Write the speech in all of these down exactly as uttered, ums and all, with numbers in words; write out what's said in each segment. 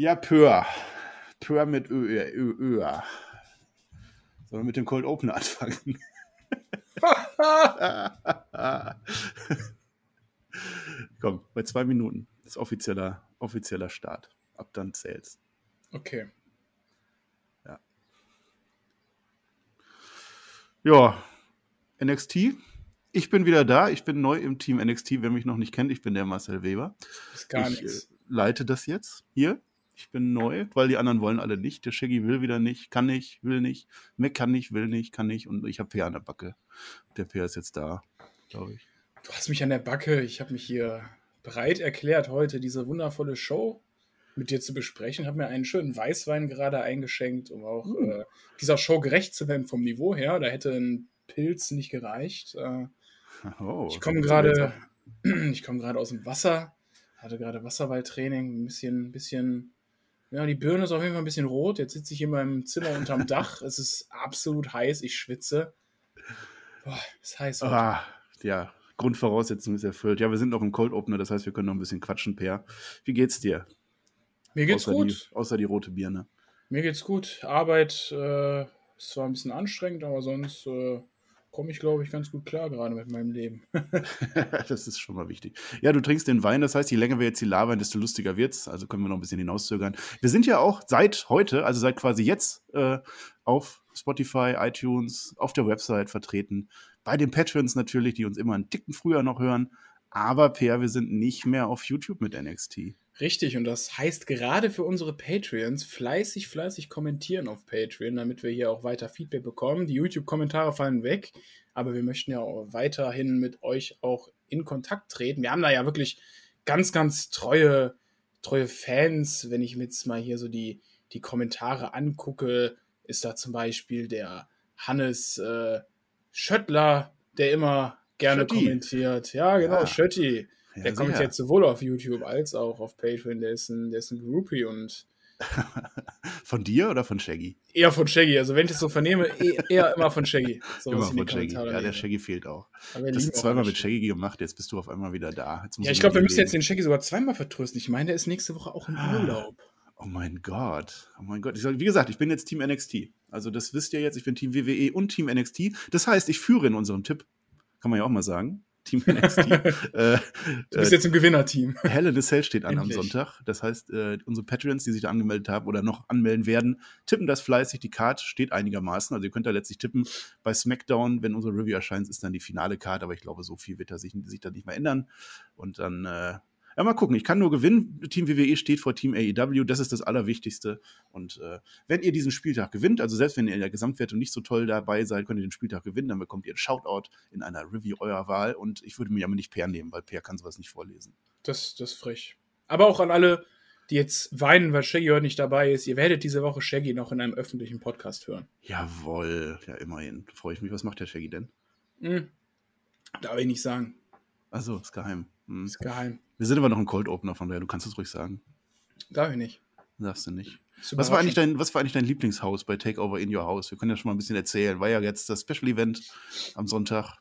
Ja, Per. Per mit Ö, Ö, Ö. Sollen wir mit dem Cold Opener anfangen? Komm, bei zwei Minuten. Das ist offizieller, offizieller Start. Ab dann zählt's. Okay. Ja. Ja, N X T. Ich bin wieder da. Ich bin neu im Team N X T. Wer mich noch nicht kennt, ich bin der Marcel Weber. Ist gar nichts. Ich äh, leite das jetzt hier. Ich bin neu, weil die anderen wollen alle nicht. Der Shaggy will wieder nicht, kann nicht, will nicht. Mac kann nicht, will nicht, kann nicht. Und ich habe Per an der Backe. Der Per ist jetzt da, glaube ich. Du hast mich an der Backe. Ich habe mich hier bereit erklärt, heute diese wundervolle Show mit dir zu besprechen. Habe mir einen schönen Weißwein gerade eingeschenkt, um auch hm. äh, dieser Show gerecht zu werden vom Niveau her. Da hätte ein Pilz nicht gereicht. Äh, oh, ich komme gerade ich komme gerade aus dem Wasser. Hatte gerade Wasserballtraining. Ein bisschen, bisschen, ja, die Birne ist auf jeden Fall ein bisschen rot. Jetzt sitze ich in meinem Zimmer unterm Dach. Es ist absolut heiß. Ich schwitze. Boah, ist heiß. Ah, ja, Grundvoraussetzung ist erfüllt. Ja, wir sind noch im Cold Opener. Das heißt, wir können noch ein bisschen quatschen, Per. Wie geht's dir? Mir geht's außer gut. Die, außer die rote Birne. Mir geht's gut. Arbeit äh, ist zwar ein bisschen anstrengend, aber sonst... Äh, komme ich, glaube ich, ganz gut klar gerade mit meinem Leben. Das ist schon mal wichtig. Ja, du trinkst den Wein, das heißt, je länger wir jetzt hier labern, desto lustiger wird's. Also können wir noch ein bisschen hinauszögern. Wir sind ja auch seit heute, also seit quasi jetzt, äh, auf Spotify, iTunes, auf der Website vertreten. Bei den Patreons natürlich, die uns immer einen Ticken früher noch hören. Aber Per, wir sind nicht mehr auf YouTube mit N X T. Richtig, und das heißt gerade für unsere Patreons fleißig, fleißig kommentieren auf Patreon, damit wir hier auch weiter Feedback bekommen. Die YouTube-Kommentare fallen weg, aber wir möchten ja auch weiterhin mit euch auch in Kontakt treten. Wir haben da ja wirklich ganz, ganz treue, treue Fans. Wenn ich mir jetzt mal hier so die, die Kommentare angucke, ist da zum Beispiel der Hannes äh, Schöttler, der immer gerne Schötti kommentiert. Ja, genau, ja. Schötti. Ja, der kommentiert ja sowohl auf YouTube als auch auf Patreon, der ist ein, der ist ein Groupie und... Von dir oder von Shaggy? Eher von Shaggy, also wenn ich das so vernehme, eher immer von Shaggy. So immer von Shaggy, ja, der Shaggy fehlt auch. Das ist zweimal mit Shaggy gemacht, jetzt bist du auf einmal wieder da. Jetzt muss ja, ich glaube, wir müssen jetzt den Shaggy sogar zweimal vertrösten. Ich meine, der ist nächste Woche auch im Urlaub. Oh mein Gott, oh mein Gott. Ich sag, wie gesagt, ich bin jetzt Team N X T. Also das wisst ihr jetzt, ich bin Team W W E und Team N X T. Das heißt, ich führe in unserem Tipp, kann man ja auch mal sagen. Team N X T. äh, du bist äh, jetzt im Gewinnerteam. Hell in a Cell steht an Endlich. Am Sonntag. Das heißt, äh, unsere Patreons, die sich da angemeldet haben oder noch anmelden werden, tippen das fleißig. Die Card steht einigermaßen. Also ihr könnt da letztlich tippen. Bei Smackdown, wenn unsere Review erscheint, ist dann die finale Card. Aber ich glaube, so viel wird da sich, sich da nicht mehr ändern. Und dann, äh, ja, mal gucken. Ich kann nur gewinnen. Team W W E steht vor Team A E W. Das ist das Allerwichtigste. Und äh, wenn ihr diesen Spieltag gewinnt, also selbst wenn ihr in der Gesamtwertung nicht so toll dabei seid, könnt ihr den Spieltag gewinnen. Dann bekommt ihr einen Shoutout in einer Review eurer Wahl. Und ich würde mir aber nicht Per nehmen, weil Per kann sowas nicht vorlesen. Das, das ist frech. Aber auch an alle, die jetzt weinen, weil Shaggy heute nicht dabei ist. Ihr werdet diese Woche Shaggy noch in einem öffentlichen Podcast hören. Jawohl. Ja, immerhin. Freue ich mich. Was macht der Shaggy denn? Hm. Darf ich nicht sagen. Ach so, ist geheim. Hm. Ist geheim. Wir sind aber noch ein Cold Opener, von daher, du kannst es ruhig sagen. Darf ich nicht. Darfst du nicht. Was war eigentlich dein, was war eigentlich dein Lieblingshaus bei TakeOver in your house? Wir können ja schon mal ein bisschen erzählen. War ja jetzt das Special Event am Sonntag.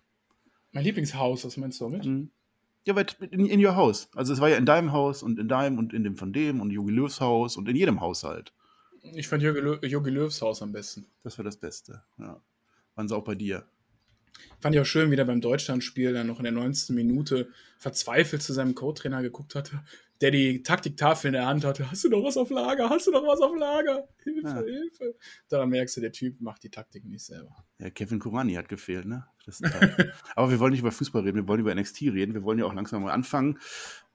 Mein Lieblingshaus, was meinst du damit? Mhm. Ja, weil in, in your house. Also es war ja in deinem Haus und in deinem und in dem von dem und Jogi Löws Haus und in jedem Haushalt. Ich fand Jogi Löws Haus am besten. Das war das Beste, ja. Waren sie auch bei dir? Fand ich auch schön, wie der beim Deutschlandspiel dann noch in der neunzehnten Minute verzweifelt zu seinem Co-Trainer geguckt hatte, der die Taktiktafel in der Hand hatte. Hast du noch was auf Lager? Hast du noch was auf Lager? Hilfe, ja. Hilfe. Da merkst du, der Typ macht die Taktik nicht selber. Ja, Kevin Kurani hat gefehlt, ne? Das ist halt. Aber wir wollen nicht über Fußball reden, wir wollen über N X T reden. Wir wollen ja auch langsam mal anfangen.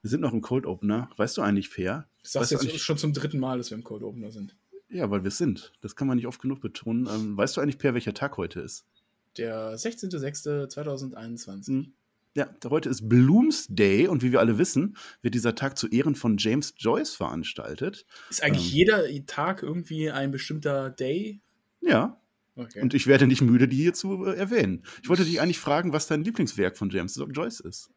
Wir sind noch im Cold Opener. Weißt du eigentlich, Per? Du sagst weißt jetzt du schon zum dritten Mal, dass wir im Cold Opener sind. Ja, weil wir es sind. Das kann man nicht oft genug betonen. Ähm, weißt du eigentlich, Per, welcher Tag heute ist? Der sechzehnter sechster zweitausendeinundzwanzig. Mhm. Ja, heute ist Bloomsday und wie wir alle wissen, wird dieser Tag zu Ehren von James Joyce veranstaltet. Ist eigentlich ähm, jeder Tag irgendwie ein bestimmter Day? Ja. Okay. Und ich werde nicht müde, die hier zu äh, erwähnen. Ich wollte dich eigentlich fragen, was dein Lieblingswerk von James Joyce ist.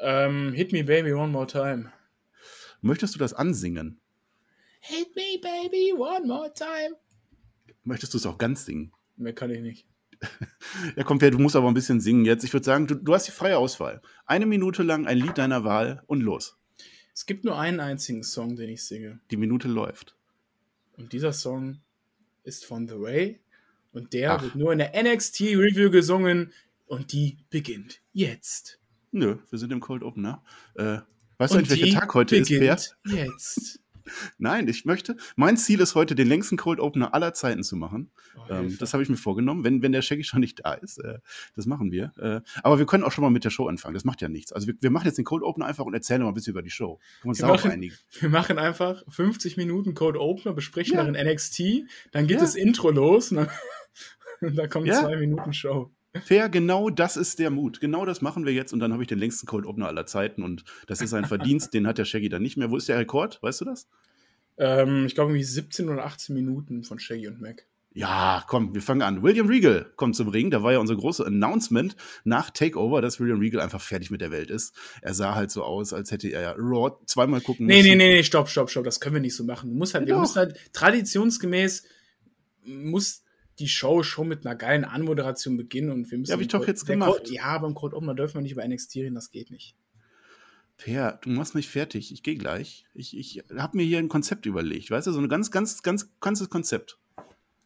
Ähm, Hit Me Baby One More Time. Möchtest du das ansingen? Hit Me Baby One More Time. Möchtest du es auch ganz singen? Mehr kann ich nicht. Ja, komm, Per, du musst aber ein bisschen singen jetzt. Ich würde sagen, du, du hast die freie Auswahl. Eine Minute lang ein Lied deiner Wahl und los. Es gibt nur einen einzigen Song, den ich singe. Die Minute läuft. Und dieser Song ist von The Way. Und der Ach. wird nur in der N X T-Review gesungen. Und die beginnt jetzt. Nö, wir sind im Cold Open, ne? Äh, weißt du eigentlich, welcher Tag heute ist, Per? Jetzt. Nein, ich möchte. Mein Ziel ist heute, den längsten Cold Opener aller Zeiten zu machen. Oh, ähm, das habe ich mir vorgenommen. Wenn, wenn der Shaggy schon nicht da ist, äh, das machen wir. Äh, aber wir können auch schon mal mit der Show anfangen. Das macht ja nichts. Also wir, wir machen jetzt den Cold Opener einfach und erzählen mal ein bisschen über die Show. Können wir, uns machen, einigen. wir machen einfach fünfzig Minuten Cold Opener, besprechen ja. darin N X T, dann geht ja. das Intro los und dann, und dann kommt ja. zwei Minuten Show. Fair, genau das ist der Mut. Genau das machen wir jetzt und dann habe ich den längsten Cold Opener aller Zeiten und das ist ein Verdienst, den hat der Shaggy dann nicht mehr. Wo ist der Rekord? Weißt du das? Ähm, ich glaube, irgendwie siebzehn oder achtzehn Minuten von Shaggy und Mac. Ja, komm, wir fangen an. William Regal kommt zum Ring. Da war ja unser großes Announcement nach TakeOver, dass William Regal einfach fertig mit der Welt ist. Er sah halt so aus, als hätte er ja Raw zweimal gucken nee, müssen. Nee, nee, nee, stopp, stopp, stopp. Das können wir nicht so machen. Du musst halt, ja, wir müssen halt traditionsgemäß muss die Show schon mit einer geilen Anmoderation beginnen und wir müssen. Ja, hab ich doch jetzt gemacht. Co- ja, aber im Cold Opener dürfen wir nicht über N X T reden, das geht nicht. Per, du machst mich fertig. Ich gehe gleich. Ich, ich habe mir hier ein Konzept überlegt, weißt du, so ein ganz, ganz, ganz ganzes Konzept.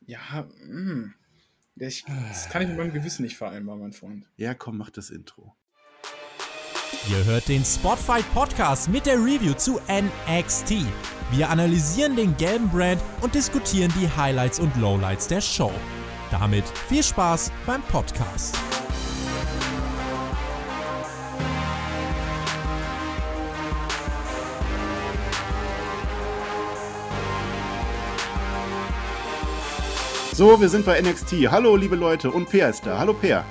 Ja, mh. Ich, das kann ich mit meinem Gewissen nicht vereinbaren, mein Freund. Ja, komm, mach das Intro. Ihr hört den Spotfight-Podcast mit der Review zu N X T. Wir analysieren den gelben Brand und diskutieren die Highlights und Lowlights der Show. Damit viel Spaß beim Podcast. So, wir sind bei N X T. Hallo, liebe Leute. Und Per ist da. Hallo, Per.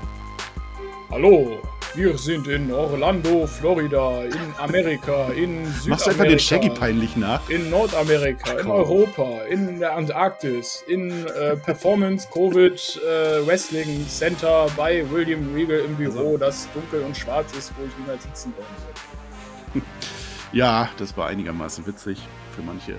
Hallo. Wir sind in Orlando, Florida, in Amerika, in Südamerika. Machst du einfach den Shaggy peinlich nach? In Nordamerika, Ach, in Europa, in der Antarktis, in äh, Performance Covid äh, Wrestling Center bei William Regal im Büro, das dunkel und schwarz ist, wo ich niemals sitzen wollte. Ja, das war einigermaßen witzig für manche.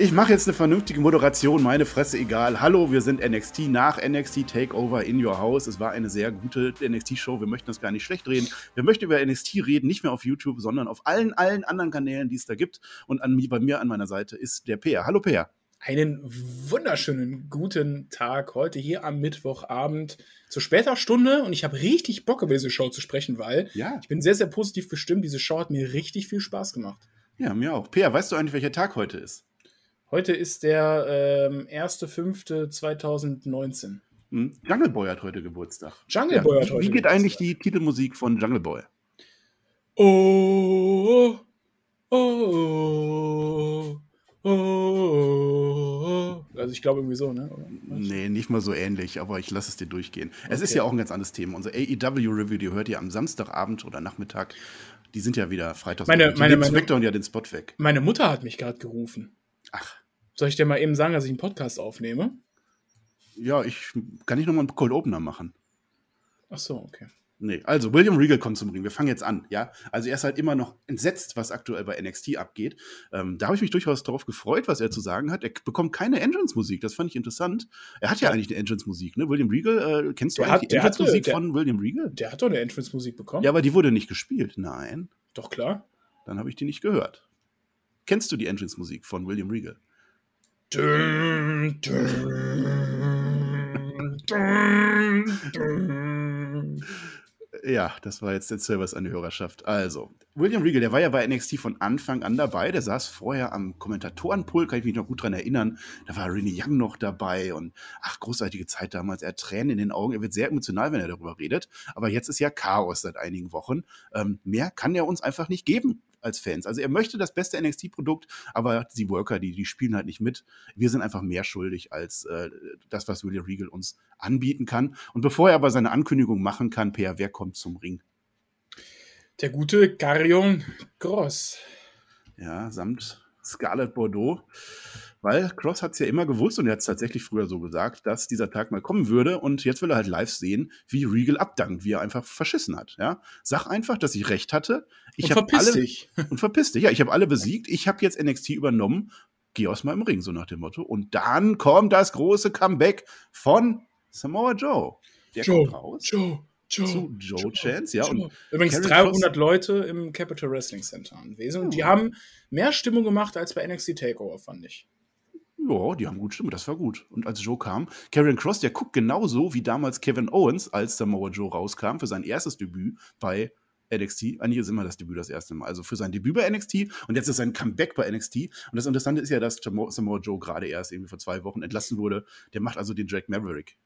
Ich mache jetzt eine vernünftige Moderation, meine Fresse, egal. Hallo, wir sind N X T nach N X T Takeover in your house. Es war eine sehr gute N X T-Show. Wir möchten das gar nicht schlecht reden. Wir möchten über N X T reden, nicht mehr auf YouTube, sondern auf allen, allen anderen Kanälen, die es da gibt. Und an, bei mir an meiner Seite ist der Peer. Hallo, Peer. Einen wunderschönen guten Tag heute hier am Mittwochabend zu später Stunde und ich habe richtig Bock, über diese Show zu sprechen, weil ja. ich bin sehr, sehr positiv gestimmt. Diese Show hat mir richtig viel Spaß gemacht. Ja, mir auch. Peer, weißt du eigentlich, welcher Tag heute ist? Heute ist der ähm, erster fünfter zweitausendneunzehn. Mhm. Jungle Boy hat heute Geburtstag. Jungle ja. Boy hat heute Wie geht Geburtstag. Eigentlich die Titelmusik von Jungle Boy? Oh, oh, oh, oh, oh. Also ich glaube irgendwie so, ne? Oder? Nee, nicht mal so ähnlich, aber ich lasse es dir durchgehen. Okay. Es ist ja auch ein ganz anderes Thema. Unsere A E W-Review, die hört ihr am Samstagabend oder Nachmittag. Die sind ja wieder freitags. Meine, meine, meine, Smackdown ja den Spot weg. Meine Mutter hat mich gerade gerufen. Ach. Soll ich dir mal eben sagen, dass ich einen Podcast aufnehme? Ja, ich kann nicht nochmal einen Cold Opener machen. Ach so, okay. Nee, also William Regal kommt zum Ring. Wir fangen jetzt an, ja. Also er ist halt immer noch entsetzt, was aktuell bei N X T abgeht. Ähm, da habe ich mich durchaus darauf gefreut, was er zu sagen hat. Er bekommt keine Entrance-Musik, das fand ich interessant. Er hat ja eigentlich eine Entrance-Musik, ne? William Regal, äh, kennst du der eigentlich hat, die Entrance-Musik hatte, der, von William Regal? Der hat doch eine Entrance-Musik bekommen. Ja, aber die wurde nicht gespielt, nein. Doch, klar. Dann habe ich die nicht gehört. Kennst du die Entrance-Musik von William Regal? Dün, dün, dün, dün. Ja, das war jetzt der Service an die Hörerschaft. Also, William Regal, der war ja bei N X T von Anfang an dabei. Der saß vorher am Kommentatorenpult, kann ich mich noch gut dran erinnern. Da war Renee Young noch dabei und ach, großartige Zeit damals. Er hat Tränen in den Augen. Er wird sehr emotional, wenn er darüber redet. Aber jetzt ist ja Chaos seit einigen Wochen. Ähm, mehr kann er uns einfach nicht geben als Fans. Also er möchte das beste N X T-Produkt, aber die Worker, die, die spielen halt nicht mit. Wir sind einfach mehr schuldig als äh, das, was William Regal uns anbieten kann. Und bevor er aber seine Ankündigung machen kann, Per, wer kommt zum Ring? Der gute Karrion Kross. Ja, samt Scarlett Bordeaux. Weil Kross hat es ja immer gewusst und er hat es tatsächlich früher so gesagt, dass dieser Tag mal kommen würde und jetzt will er halt live sehen, wie Regal abdankt, wie er einfach verschissen hat. Ja? Sag einfach, dass ich recht hatte. Ich und verpiss alle, dich. Und verpiss dich, ja, ich habe alle besiegt, ich habe jetzt N X T übernommen, geh aus meinem Ring, so nach dem Motto. Und dann kommt das große Comeback von Samoa Joe. Der Joe, kommt raus. Joe, Joe, zu Joe, Joe Chance, ja. Joe. Und übrigens Karrion dreihundert Kross. Leute im Capital Wrestling Center anwesend. Und die haben mehr Stimmung gemacht als bei N X T TakeOver, fand ich. Ja, die haben gut Stimme, das war gut. Und als Joe kam, Karrion Kross, der guckt genauso wie damals Kevin Owens, als Samoa Joe rauskam für sein erstes Debüt bei N X T. Eigentlich ist immer das Debüt das erste Mal. Also für sein Debüt bei N X T und jetzt ist sein Comeback bei N X T. Und das Interessante ist ja, dass Samoa Joe gerade erst irgendwie vor zwei Wochen entlassen wurde. Der macht also den Drake Maverick.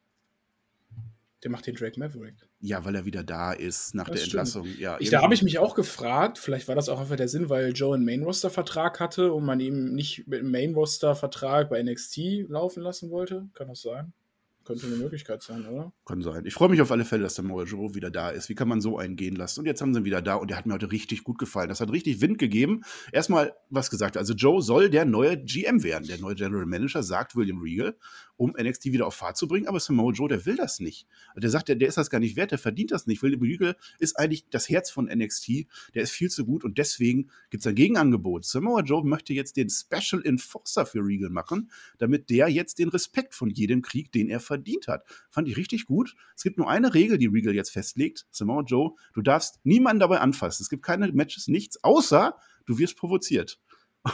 Der macht den Drake Maverick. Ja, weil er wieder da ist nach das der stimmt. Entlassung. Ja, ich, da habe ich mich auch gefragt, vielleicht war das auch einfach der Sinn, weil Joe einen Main-Roster-Vertrag hatte und man ihm nicht mit einem Main-Roster-Vertrag bei N X T laufen lassen wollte. Kann das sein? Könnte eine Möglichkeit sein, oder? Kann sein. Ich freue mich auf alle Fälle, dass der Samoa Joe wieder da ist. Wie kann man so einen gehen lassen? Und jetzt haben sie ihn wieder da und der hat mir heute richtig gut gefallen. Das hat richtig Wind gegeben. Erstmal was gesagt. Also Joe soll der neue G M werden. Der neue General Manager, sagt William Regal, um N X T wieder auf Fahrt zu bringen. Aber Samoa Joe, der will das nicht. Der sagt, der, der ist das gar nicht wert. Der verdient das nicht. William Regal ist eigentlich das Herz von N X T. Der ist viel zu gut und deswegen gibt es ein Gegenangebot. Samoa Joe möchte jetzt den Special Enforcer für Regal machen, damit der jetzt den Respekt von jedem kriegt, den er verdient. verdient hat. Fand ich richtig gut. Es gibt nur eine Regel, die Regal jetzt festlegt. Samoa Joe, du darfst niemanden dabei anfassen. Es gibt keine Matches, nichts, außer du wirst provoziert.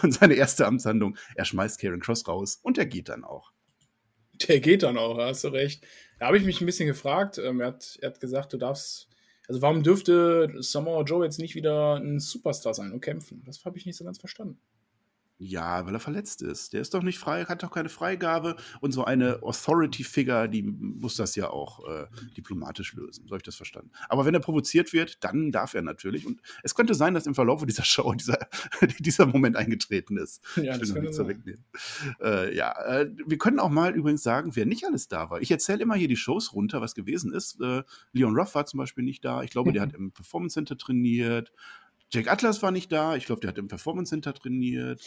Und seine erste Amtshandlung, er schmeißt Karrion Kross raus und der geht dann auch. Der geht dann auch, hast du recht. Da habe ich mich ein bisschen gefragt. Er hat, er hat gesagt, du darfst, also warum dürfte Samoa Joe jetzt nicht wieder ein Superstar sein und kämpfen? Das habe ich nicht so ganz verstanden. Ja, weil er verletzt ist. Der ist doch nicht frei, hat doch keine Freigabe. Und so eine Authority-Figure, die muss das ja auch äh, diplomatisch lösen. So habe ich das verstanden. Aber wenn er provoziert wird, dann darf er natürlich. Und es könnte sein, dass im Verlauf dieser Show dieser, dieser Moment eingetreten ist. Ja, das können wir so wegnehmen. Äh, ja, äh, wir können auch mal übrigens sagen, wer nicht alles da war. Ich erzähle immer hier die Shows runter, was gewesen ist. Äh, Leon Ruff war zum Beispiel nicht da. Ich glaube, mhm. der hat im Performance Center trainiert. Jake Atlas war nicht da. Ich glaube, der hat im Performance Center trainiert.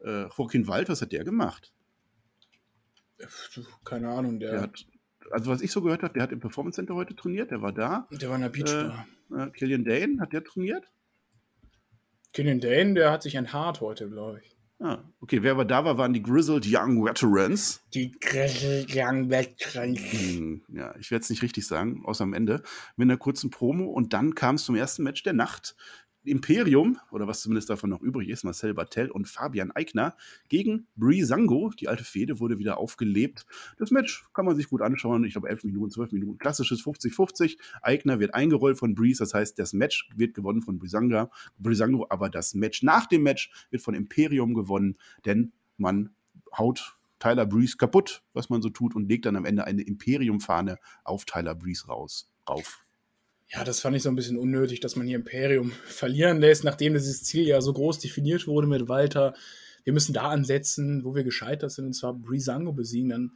Äh, Joaquin Wald, was hat der gemacht? Keine Ahnung, der, der hat, also was ich so gehört habe, der hat im Performance Center heute trainiert, der war da. Der war in der Beach da. Äh, äh, Killian Dane, hat der trainiert? Killian Dane, der hat sich ein Hart heute, glaube ich. Ah, okay, wer aber da war, waren die Grizzled Young Veterans. Die Grizzled Young Veterans. Hm, ja, ich werde es nicht richtig sagen, außer am Ende. Mit einer kurzen Promo und dann kam es zum ersten Match der Nacht. Imperium, oder was zumindest davon noch übrig ist, Marcel Bartel und Fabian Aichner gegen Breezango. Die alte Fehde wurde wieder aufgelebt. Das Match kann man sich gut anschauen. Ich glaube, elf Minuten, zwölf Minuten. Klassisches fünfzig fünfzig. Aichner wird eingerollt von Breeze. Das heißt, das Match wird gewonnen von Breezango. Breezango, aber das Match nach dem Match wird von Imperium gewonnen, denn man haut Tyler Breeze kaputt, was man so tut, und legt dann am Ende eine Imperium-Fahne auf Tyler Breeze raus, rauf. Ja, das fand ich so ein bisschen unnötig, dass man hier Imperium verlieren lässt, nachdem dieses Ziel ja so groß definiert wurde mit Walter. Wir müssen da ansetzen, wo wir gescheitert sind, und zwar Breezango besiegen. Dann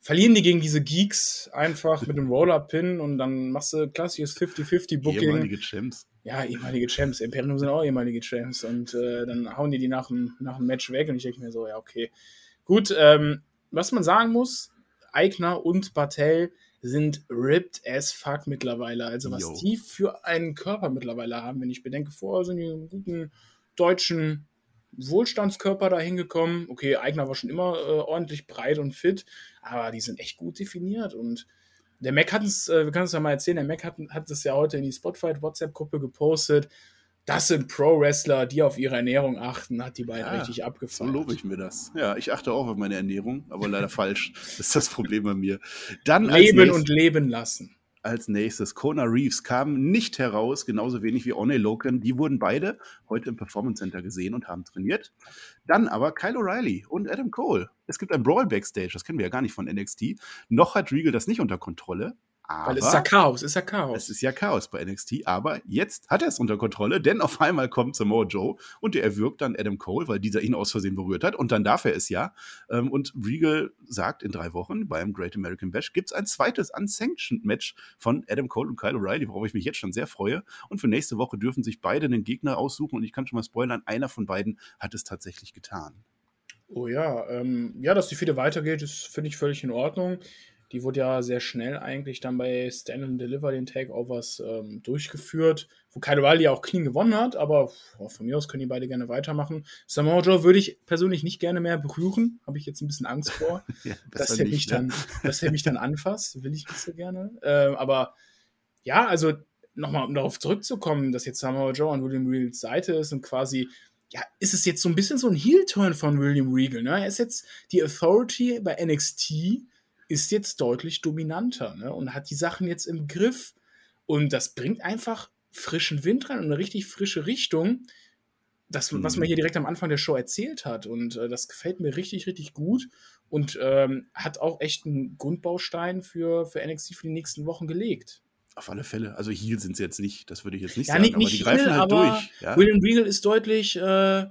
verlieren die gegen diese Geeks einfach mit einem Roller-Pin und dann machst du klassisches fifty-fifty-Booking. Ehemalige Champs. Ja, ehemalige Champs. Imperium sind auch ehemalige Champs. Und äh, dann hauen die die nach dem, nach dem Match weg und ich denke mir so, ja, okay. Gut, ähm, was man sagen muss, Aichner und Bartel sind ripped as fuck mittlerweile. Also was Yo. die für einen Körper mittlerweile haben, wenn ich bedenke, vorher sind die einen guten deutschen Wohlstandskörper da hingekommen. Okay, Aichner war schon immer äh, ordentlich breit und fit, aber die sind echt gut definiert. Und der Mac hat es, äh, wir können es ja mal erzählen, der Mac hat, hat es ja heute in die Spotify-WhatsApp-Gruppe gepostet. Das sind Pro-Wrestler, die auf ihre Ernährung achten, hat die beiden ja, richtig abgefahren. So lobe ich mir das. Ja, ich achte auch auf meine Ernährung, aber leider falsch. Das ist das Problem bei mir. Dann leben nächstes, und leben lassen. Als nächstes, Kona Reeves kam nicht heraus, genauso wenig wie Oney Logan. Die wurden beide heute im Performance Center gesehen und haben trainiert. Dann aber Kyle O'Reilly und Adam Cole. Es gibt ein Brawl Backstage, das kennen wir ja gar nicht von N X T. Noch hat Regal das nicht unter Kontrolle. Aber Weil es ist ja Chaos, es ist ja Chaos. Es ist ja Chaos bei N X T, aber jetzt hat er es unter Kontrolle, denn auf einmal kommt Samoa Joe und der erwürgt dann Adam Cole, weil dieser ihn aus Versehen berührt hat und dann darf er es ja. Und Regal sagt, in drei Wochen beim Great American Bash gibt es ein zweites Unsanctioned Match von Adam Cole und Kyle O'Reilly, worauf ich mich jetzt schon sehr freue. Und für nächste Woche dürfen sich beide einen Gegner aussuchen und ich kann schon mal spoilern, einer von beiden hat es tatsächlich getan. Oh ja, ähm, ja, dass die Fehde weitergeht, das finde ich völlig in Ordnung. Die wurde ja sehr schnell eigentlich dann bei Stand and Deliver, den Takeovers, ähm, durchgeführt, wo Kyle O'Reilly auch clean gewonnen hat, aber boah, von mir aus können die beide gerne weitermachen. Samoa Joe würde ich persönlich nicht gerne mehr berühren, habe ich jetzt ein bisschen Angst vor, ja, dass, er nicht, mich ne? dann, dass er mich dann anfasst, will ich nicht so gerne, ähm, aber ja, also nochmal, um darauf zurückzukommen, dass jetzt Samoa Joe an William Regals Seite ist und quasi, ja, ist es jetzt so ein bisschen so ein Heel-Turn von William Regal, ne? Er ist jetzt, die Authority bei N X T ist jetzt deutlich dominanter, ne? Und hat die Sachen jetzt im Griff. Und das bringt einfach frischen Wind rein und eine richtig frische Richtung, das, was man hier direkt am Anfang der Show erzählt hat. Und äh, das gefällt mir richtig, richtig gut. Und ähm, hat auch echt einen Grundbaustein für, für N X T für die nächsten Wochen gelegt. Auf alle Fälle. Also Heel sind sie jetzt nicht, das würde ich jetzt nicht ja, sagen. Nicht, aber nicht die greifen Heel, halt durch. Ja? William Regal ist deutlich, äh,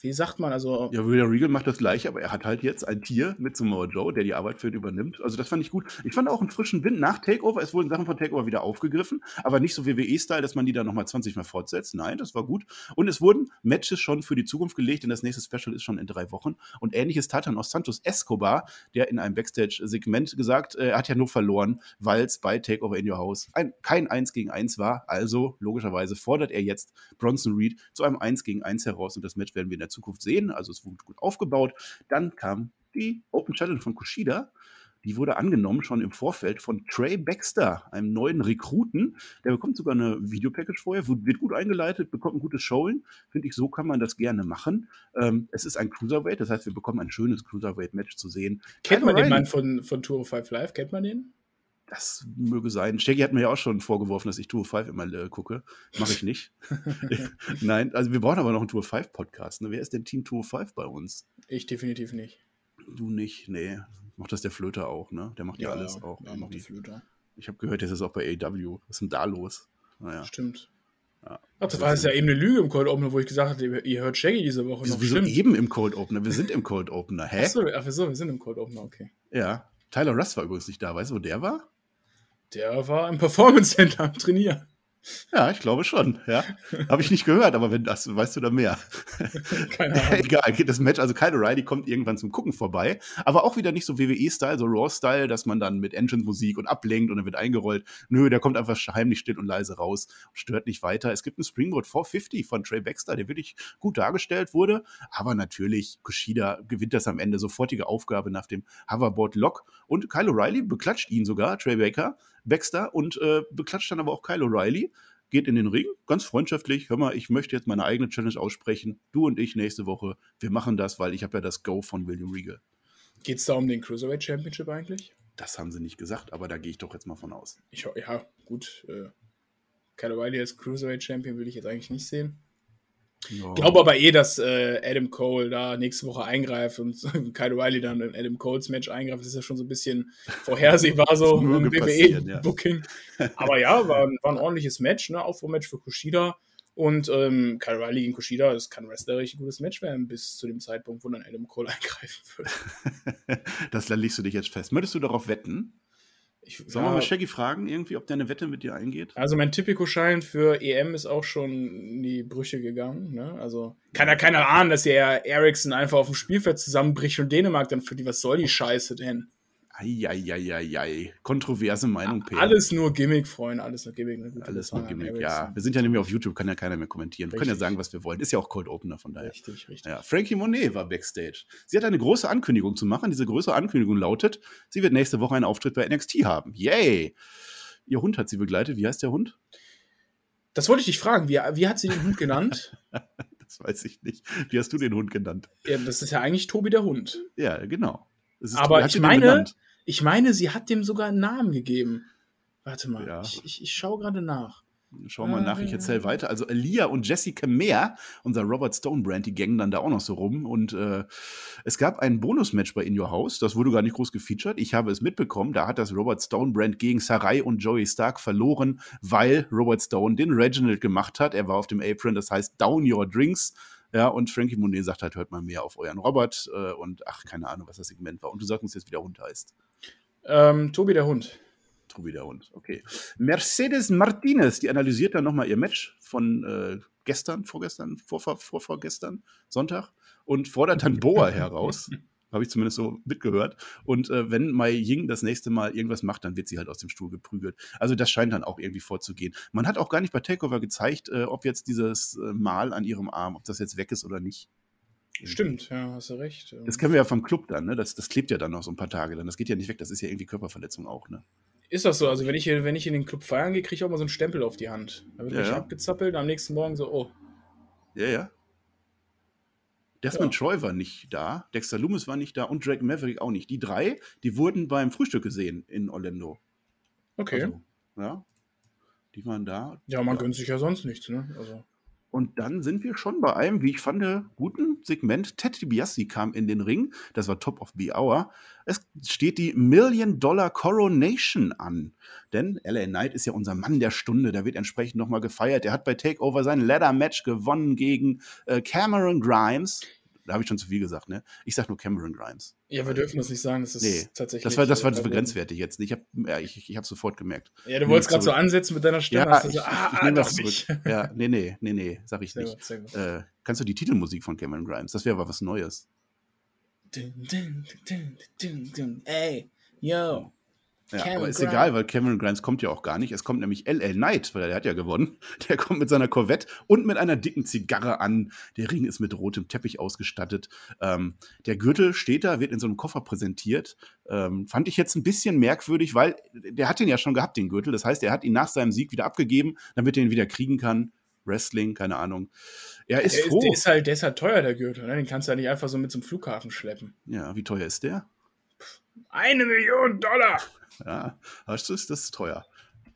wie sagt man, also... Ja, William Regal macht das gleiche, aber er hat halt jetzt ein Tier mit Samoa Joe, der die Arbeit für ihn übernimmt. Also das fand ich gut. Ich fand auch einen frischen Wind nach Takeover. Es wurden Sachen von Takeover wieder aufgegriffen, aber nicht so W W E-Style, dass man die dann nochmal zwanzig Mal fortsetzt. Nein, das war gut. Und es wurden Matches schon für die Zukunft gelegt, denn das nächste Special ist schon in drei Wochen. Und ähnliches tat dann auch Santos Escobar, der in einem Backstage-Segment gesagt, er hat ja nur verloren, weil es bei Takeover in your house ein, kein eins gegen eins war. Also logischerweise fordert er jetzt Bronson Reed zu einem eins gegen eins heraus und das Match werden wir in der Zukunft sehen, also es wurde gut aufgebaut. Dann kam die Open Challenge von Kushida, die wurde angenommen schon im Vorfeld von Trey Baxter, einem neuen Rekruten, der bekommt sogar eine Videopackage vorher, wird gut eingeleitet, bekommt ein gutes Showing, finde ich, so kann man das gerne machen. Ähm, es ist ein Cruiserweight, das heißt, wir bekommen ein schönes Cruiserweight-Match zu sehen. Kennt man den Mann von, von Tour of Five Live, kennt man den? Das möge sein. Shaggy hat mir ja auch schon vorgeworfen, dass ich Tour of Five immer äh, gucke. Mache ich nicht. Nein, also wir brauchen aber noch einen Tour of Five Podcast. Ne? Wer ist denn Team Tour of Five bei uns? Ich definitiv nicht. Du nicht? Nee. Macht das der Flöter auch, ne? Der macht ja, ja alles ja, auch. Ja, macht der Flöter. Ich habe gehört, jetzt ist auch bei A E W. Was ist denn da los? Naja. Stimmt. Ja. Ach, das war jetzt ja eben eine Lüge im Cold Opener, wo ich gesagt habe, ihr hört Shaggy diese Woche noch. Wieso eben im Cold Opener? Wir sind im Cold Opener. Hä? Ach so, ach so, wir sind im Cold Opener, okay. Ja. Tyler Russ war übrigens nicht da. Weißt du, wo der war? Der war im Performance Center am Trainieren. Ja, ich glaube schon. Ja. Habe ich nicht gehört, aber wenn das, weißt du da mehr. Keine Ahnung. Egal, geht das Match. Also Kyle O'Reilly kommt irgendwann zum Gucken vorbei. Aber auch wieder nicht so W W E-Style, so Raw-Style, dass man dann mit Engine-Musik und ablenkt und dann wird eingerollt. Nö, der kommt einfach heimlich still und leise raus und stört nicht weiter. Es gibt einen Springboard four fifty von Trey Baxter, der wirklich gut dargestellt wurde. Aber natürlich, Kushida gewinnt das am Ende. Sofortige Aufgabe nach dem Hoverboard-Lock. Und Kyle O'Reilly beklatscht ihn sogar, Trey Baker. Baxter und äh, beklatscht dann aber auch Kyle O'Reilly, geht in den Ring, ganz freundschaftlich, hör mal, ich möchte jetzt meine eigene Challenge aussprechen, du und ich nächste Woche, wir machen das, weil ich habe ja das Go von William Regal. Geht's da um den Cruiserweight Championship eigentlich? Das haben sie nicht gesagt, aber da gehe ich doch jetzt mal von aus. Ich, ja, gut, äh, Kyle O'Reilly als Cruiserweight Champion will ich jetzt eigentlich nicht sehen. No. Ich glaube aber eh, dass äh, Adam Cole da nächste Woche eingreift und Kyle O'Reilly dann in Adam Coles Match eingreift. Das ist ja schon so ein bisschen vorhersehbar so im W W E-Booking. Ja. Aber ja, war, war ein ordentliches Match, ne? Aufbau-Match für Kushida. Und ähm, Kyle O'Reilly gegen Kushida, das kann wrestlerisch ein gutes Match werden, bis zu dem Zeitpunkt, wo dann Adam Cole eingreifen wird. Das legst du dich jetzt fest. Möchtest du darauf wetten? Ich, Sollen ja, wir mal Shaggy fragen, irgendwie, ob der eine Wette mit dir eingeht? Also mein Tipico-Schein für E M ist auch schon in die Brüche gegangen. Ne? Also kann ja keiner ahnen, dass der Eriksson einfach auf dem Spielfeld zusammenbricht und Dänemark dann für die, was soll die Scheiße denn? Eieieiei, kontroverse Meinung, Per. Alles nur Gimmick, Freunde, alles nur Gimmick. Eine gute alles Bezahlung nur Gimmick, ja. Wir sind ja nämlich auf YouTube, kann ja keiner mehr kommentieren. Richtig. Wir können ja sagen, was wir wollen. Ist ja auch Cold Opener, von daher. Richtig, richtig. Ja, Frankie Monet war Backstage. Sie hat eine große Ankündigung zu machen. Diese große Ankündigung lautet, sie wird nächste Woche einen Auftritt bei N X T haben. Yay! Ihr Hund hat sie begleitet. Wie heißt der Hund? Das wollte ich dich fragen. Wie, wie hat sie den Hund genannt? Das weiß ich nicht. Wie hast du den Hund genannt? Ja, das ist ja eigentlich Tobi der Hund. Ja, genau. Ist, aber ich meine, ich meine, sie hat dem sogar einen Namen gegeben. Warte mal, ja. ich, ich, ich schaue gerade nach. Schau mal äh, nach, ich erzähle weiter. Also Aaliyah und Jessica Meir, unser Robert Stone-Brand, die gängen dann da auch noch so rum. Und äh, es gab ein Bonus-Match bei In Your House, das wurde gar nicht groß gefeatured. Ich habe es mitbekommen, da hat das Robert Stone-Brand gegen Sarai und Zoey Stark verloren, weil Robert Stone den Reginald gemacht hat. Er war auf dem Apron, das heißt Down Your Drinks. Ja, und Frankie Monet sagt halt, hört mal mehr auf euren Robert äh, und ach, keine Ahnung, was das Segment war. Und du sagst uns jetzt, wie der Hund heißt. Ähm, Tobi der Hund. Tobi der Hund, okay. Mercedes Martinez, die analysiert dann nochmal ihr Match von äh, gestern, vorgestern, vorvor, vorvorgestern, Sonntag und fordert dann Boa heraus. Habe ich zumindest so mitgehört. Und äh, wenn Mai Ying das nächste Mal irgendwas macht, dann wird sie halt aus dem Stuhl geprügelt. Also das scheint dann auch irgendwie vorzugehen. Man hat auch gar nicht bei Takeover gezeigt, äh, ob jetzt dieses äh, Mal an ihrem Arm, ob das jetzt weg ist oder nicht. Stimmt, ja, hast du recht. Das kennen wir ja vom Club dann, ne? Das, das klebt ja dann noch so ein paar Tage dann. Das geht ja nicht weg, das ist ja irgendwie Körperverletzung auch, ne? Ist das so? Also wenn ich, wenn ich in den Club feiern gehe, kriege ich auch mal so einen Stempel auf die Hand. Da wird ja, mich ja. abgezappelt und am nächsten Morgen so, oh. Ja, ja. Desmond ja. Troy war nicht da, Dexter Lumis war nicht da und Drake Maverick auch nicht. Die drei, die wurden beim Frühstück gesehen in Orlando. Okay. Also, ja, die waren da. Ja, man ja. gönnt sich ja sonst nichts, ne? Also. Und dann sind wir schon bei einem, wie ich fand, guten Segment. Ted DiBiase kam in den Ring. Das war Top of the Hour. Es steht die Million-Dollar-Coronation an. Denn L A Knight ist ja unser Mann der Stunde. Da wird entsprechend nochmal gefeiert. Er hat bei TakeOver sein Ladder-Match gewonnen gegen äh, Cameron Grimes. Da habe ich schon zu viel gesagt, ne? Ich sage nur Cameron Grimes. Ja, wir dürfen das nicht sagen. Das ist nee, tatsächlich. Das war, das war grenzwertig jetzt. Ich habe ja, ich, ich hab sofort gemerkt. Ja, du wolltest gerade so ansetzen mit deiner Stimme. Ja, ich, so, ah, ich, ich nehme ah, das zurück. Ja, nee, nee, nee, nee, sag ich sehr nicht. Gut, gut. Äh, kannst du die Titelmusik von Cameron Grimes? Das wäre aber was Neues. Dun, dun, dun, dun, dun. Ey, yo. Ja, aber ist egal, weil Cameron Grimes kommt ja auch gar nicht. Es kommt nämlich L A Knight, weil der hat ja gewonnen. Der kommt mit seiner Corvette und mit einer dicken Zigarre an. Der Ring ist mit rotem Teppich ausgestattet. Ähm, der Gürtel steht da, wird in so einem Koffer präsentiert. Ähm, fand ich jetzt ein bisschen merkwürdig, weil der hat den ja schon gehabt, den Gürtel. Das heißt, er hat ihn nach seinem Sieg wieder abgegeben, damit er ihn wieder kriegen kann. Wrestling, keine Ahnung. Er ist der froh. Ist, der, ist halt, der ist halt teuer, der Gürtel. Ne? Den kannst du ja halt nicht einfach so mit zum Flughafen schleppen. Ja, wie teuer ist der? Eine Million Dollar! Ja, das ist, das ist teuer.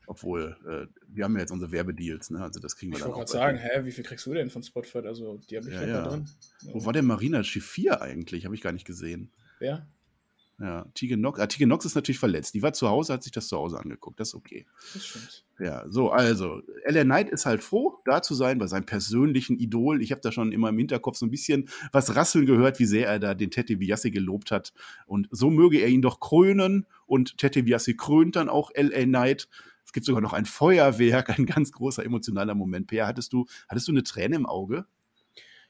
Obwohl, äh, wir haben ja jetzt unsere Werbedeals, ne? Also das kriegen wir ich dann auch. Ich wollte gerade sagen, hä, wie viel kriegst du denn von Spotify? Also, die habe ich ja, ja. da drin. Wo ja. war denn Marina Shafir eigentlich? Habe ich gar nicht gesehen. Wer? Ja, Tegan Nox. Ah, Tegan Nox ist natürlich verletzt. Die war zu Hause, hat sich das zu Hause angeguckt. Das ist okay. Das stimmt. Ja, so, also, L A Knight ist halt froh, da zu sein, bei seinem persönlichen Idol. Ich habe da schon immer im Hinterkopf so ein bisschen was rasseln gehört, wie sehr er da den Ted DiBiase gelobt hat. Und so möge er ihn doch krönen. Und Ted DiBiase krönt dann auch L A Knight. Es gibt sogar noch ein Feuerwerk, ein ganz großer emotionaler Moment. Per, hattest du, hattest du eine Träne im Auge?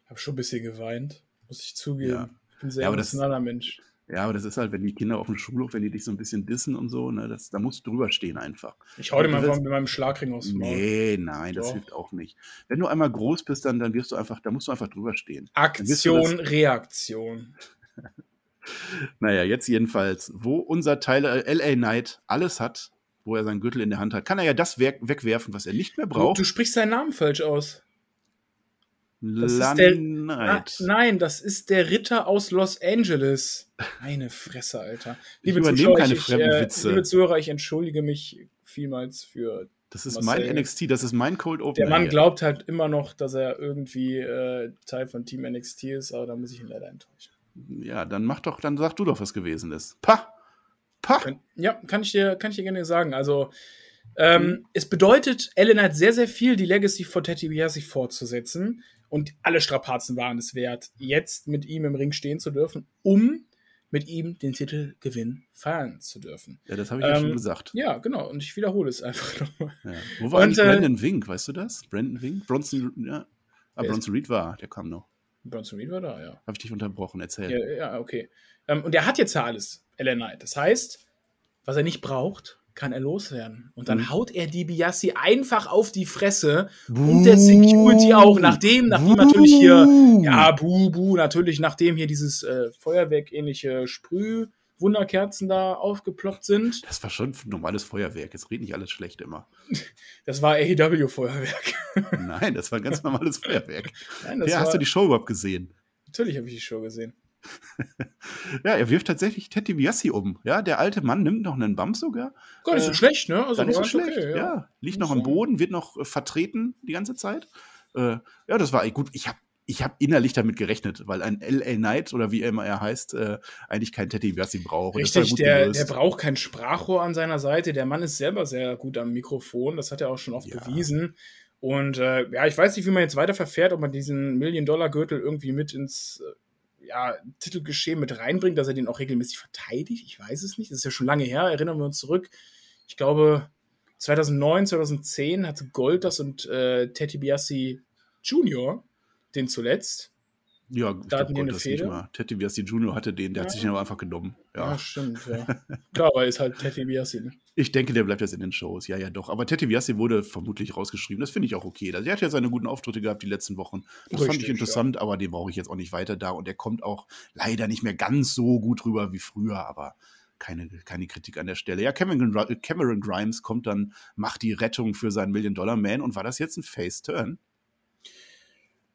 Ich habe schon ein bisschen geweint, muss ich zugeben. Ja. Ich bin ein sehr ja, emotionaler Mensch. Ja, aber das ist halt, wenn die Kinder auf dem Schulhof, wenn die dich so ein bisschen dissen und so, ne, das, da musst du drüber stehen einfach. Ich hau dir mal mit meinem Schlagring aus dem Maul. Nee, nein, das hilft auch nicht. Wenn du einmal groß bist, dann, dann wirst du einfach, da musst du einfach drüber stehen. Aktion, Reaktion. Naja, jetzt jedenfalls, wo unser Tyler L A Knight alles hat, wo er seinen Gürtel in der Hand hat, kann er ja das weg, wegwerfen, was er nicht mehr braucht. Du, du sprichst seinen Namen falsch aus. Das ist der, na, nein, das ist der Ritter aus Los Angeles. Meine Fresse, Alter. Liebe, ich Zuschauer, keine ich, äh, Witze. liebe Zuhörer, ich entschuldige mich vielmals für Das ist Marcel. Mein N X T, das ist mein Cold Open. Der Mann hier. Glaubt halt immer noch, dass er irgendwie äh, Teil von Team N X T ist, aber da muss ich ihn leider enttäuschen. Ja, dann mach doch, dann sag du doch, was gewesen ist. Pah! Pah! Kann, ja, kann ich dir, kann ich dir gerne sagen. Also, ähm, hm. es bedeutet L A Knight sehr, sehr viel, die Legacy von Ted DiBiase fortzusetzen. Und alle Strapazen waren es wert, jetzt mit ihm im Ring stehen zu dürfen, um mit ihm den Titelgewinn feiern zu dürfen. Ja, das habe ich ähm, ja schon gesagt. Ja, genau. Und ich wiederhole es einfach nochmal. Ja. Wo war und, eigentlich äh, Brandon Wink, weißt du das? Brandon Wink? Bronson, ja. Ah, Bronson Reed war, der kam noch. Bronson Reed war da, ja. Habe ich dich unterbrochen, erzähl. Ja, ja, okay. Ähm, und er hat jetzt ja alles, L A Knight. Das heißt, was er nicht braucht, kann er loswerden. Und dann mhm. haut er DiBiase einfach auf die Fresse buh, und der Security auch, nachdem, nachdem buh. natürlich hier, ja, buh, buh, natürlich, nachdem hier dieses äh, Feuerwerk-ähnliche Sprüh-Wunderkerzen da aufgeploppt sind. Das war schon ein normales Feuerwerk, jetzt red nicht alles schlecht immer. Das war A E W-Feuerwerk. Nein, das war ein ganz normales Feuerwerk. Nein, das ja, war... Hast du die Show überhaupt gesehen? Natürlich habe ich die Show gesehen. Ja, er wirft tatsächlich Ted DiBiase um. Ja, der alte Mann nimmt noch einen Bump sogar. Gar nicht so äh, schlecht, ne? Also gar nicht so schlecht, okay, ja. ja. Liegt noch am Boden, wird noch äh, vertreten die ganze Zeit. Äh, ja, das war gut. Ich habe ich hab innerlich damit gerechnet, weil ein L A Knight oder wie immer er heißt, äh, eigentlich kein Ted DiBiase braucht. Richtig, der, der braucht kein Sprachrohr an seiner Seite. Der Mann ist selber sehr gut am Mikrofon. Das hat er auch schon oft ja. bewiesen. Und äh, ja, ich weiß nicht, wie man jetzt weiter verfährt, ob man diesen Million-Dollar-Gürtel irgendwie mit ins... Äh, ja, Titelgeschehen mit reinbringt, dass er den auch regelmäßig verteidigt. Ich weiß es nicht. Das ist ja schon lange her. Erinnern wir uns zurück. Ich glaube, zweitausendneun, zweitausendzehn hatte Gold das und äh, Ted DiBiase Junior den zuletzt. Ja, ich da glaub, hatten die eine Fehde. Ted DiBiase Junior hatte den, der ja. hat sich den aber einfach genommen. Ja, ja stimmt. Ja. Klar, weil es halt Ted DiBiase, ne? Ich denke, der bleibt jetzt in den Shows. Ja, ja, doch. Aber Ted DiBiase wurde vermutlich rausgeschrieben. Das finde ich auch okay. Also, er hat ja seine guten Auftritte gehabt die letzten Wochen. Das Richtig, fand ich interessant, ja. aber den brauche ich jetzt auch nicht weiter da. Und er kommt auch leider nicht mehr ganz so gut rüber wie früher. Aber keine, keine Kritik an der Stelle. Ja, Cameron, Cameron Grimes kommt dann, macht die Rettung für seinen Million-Dollar-Man. Und war das jetzt ein Face-Turn?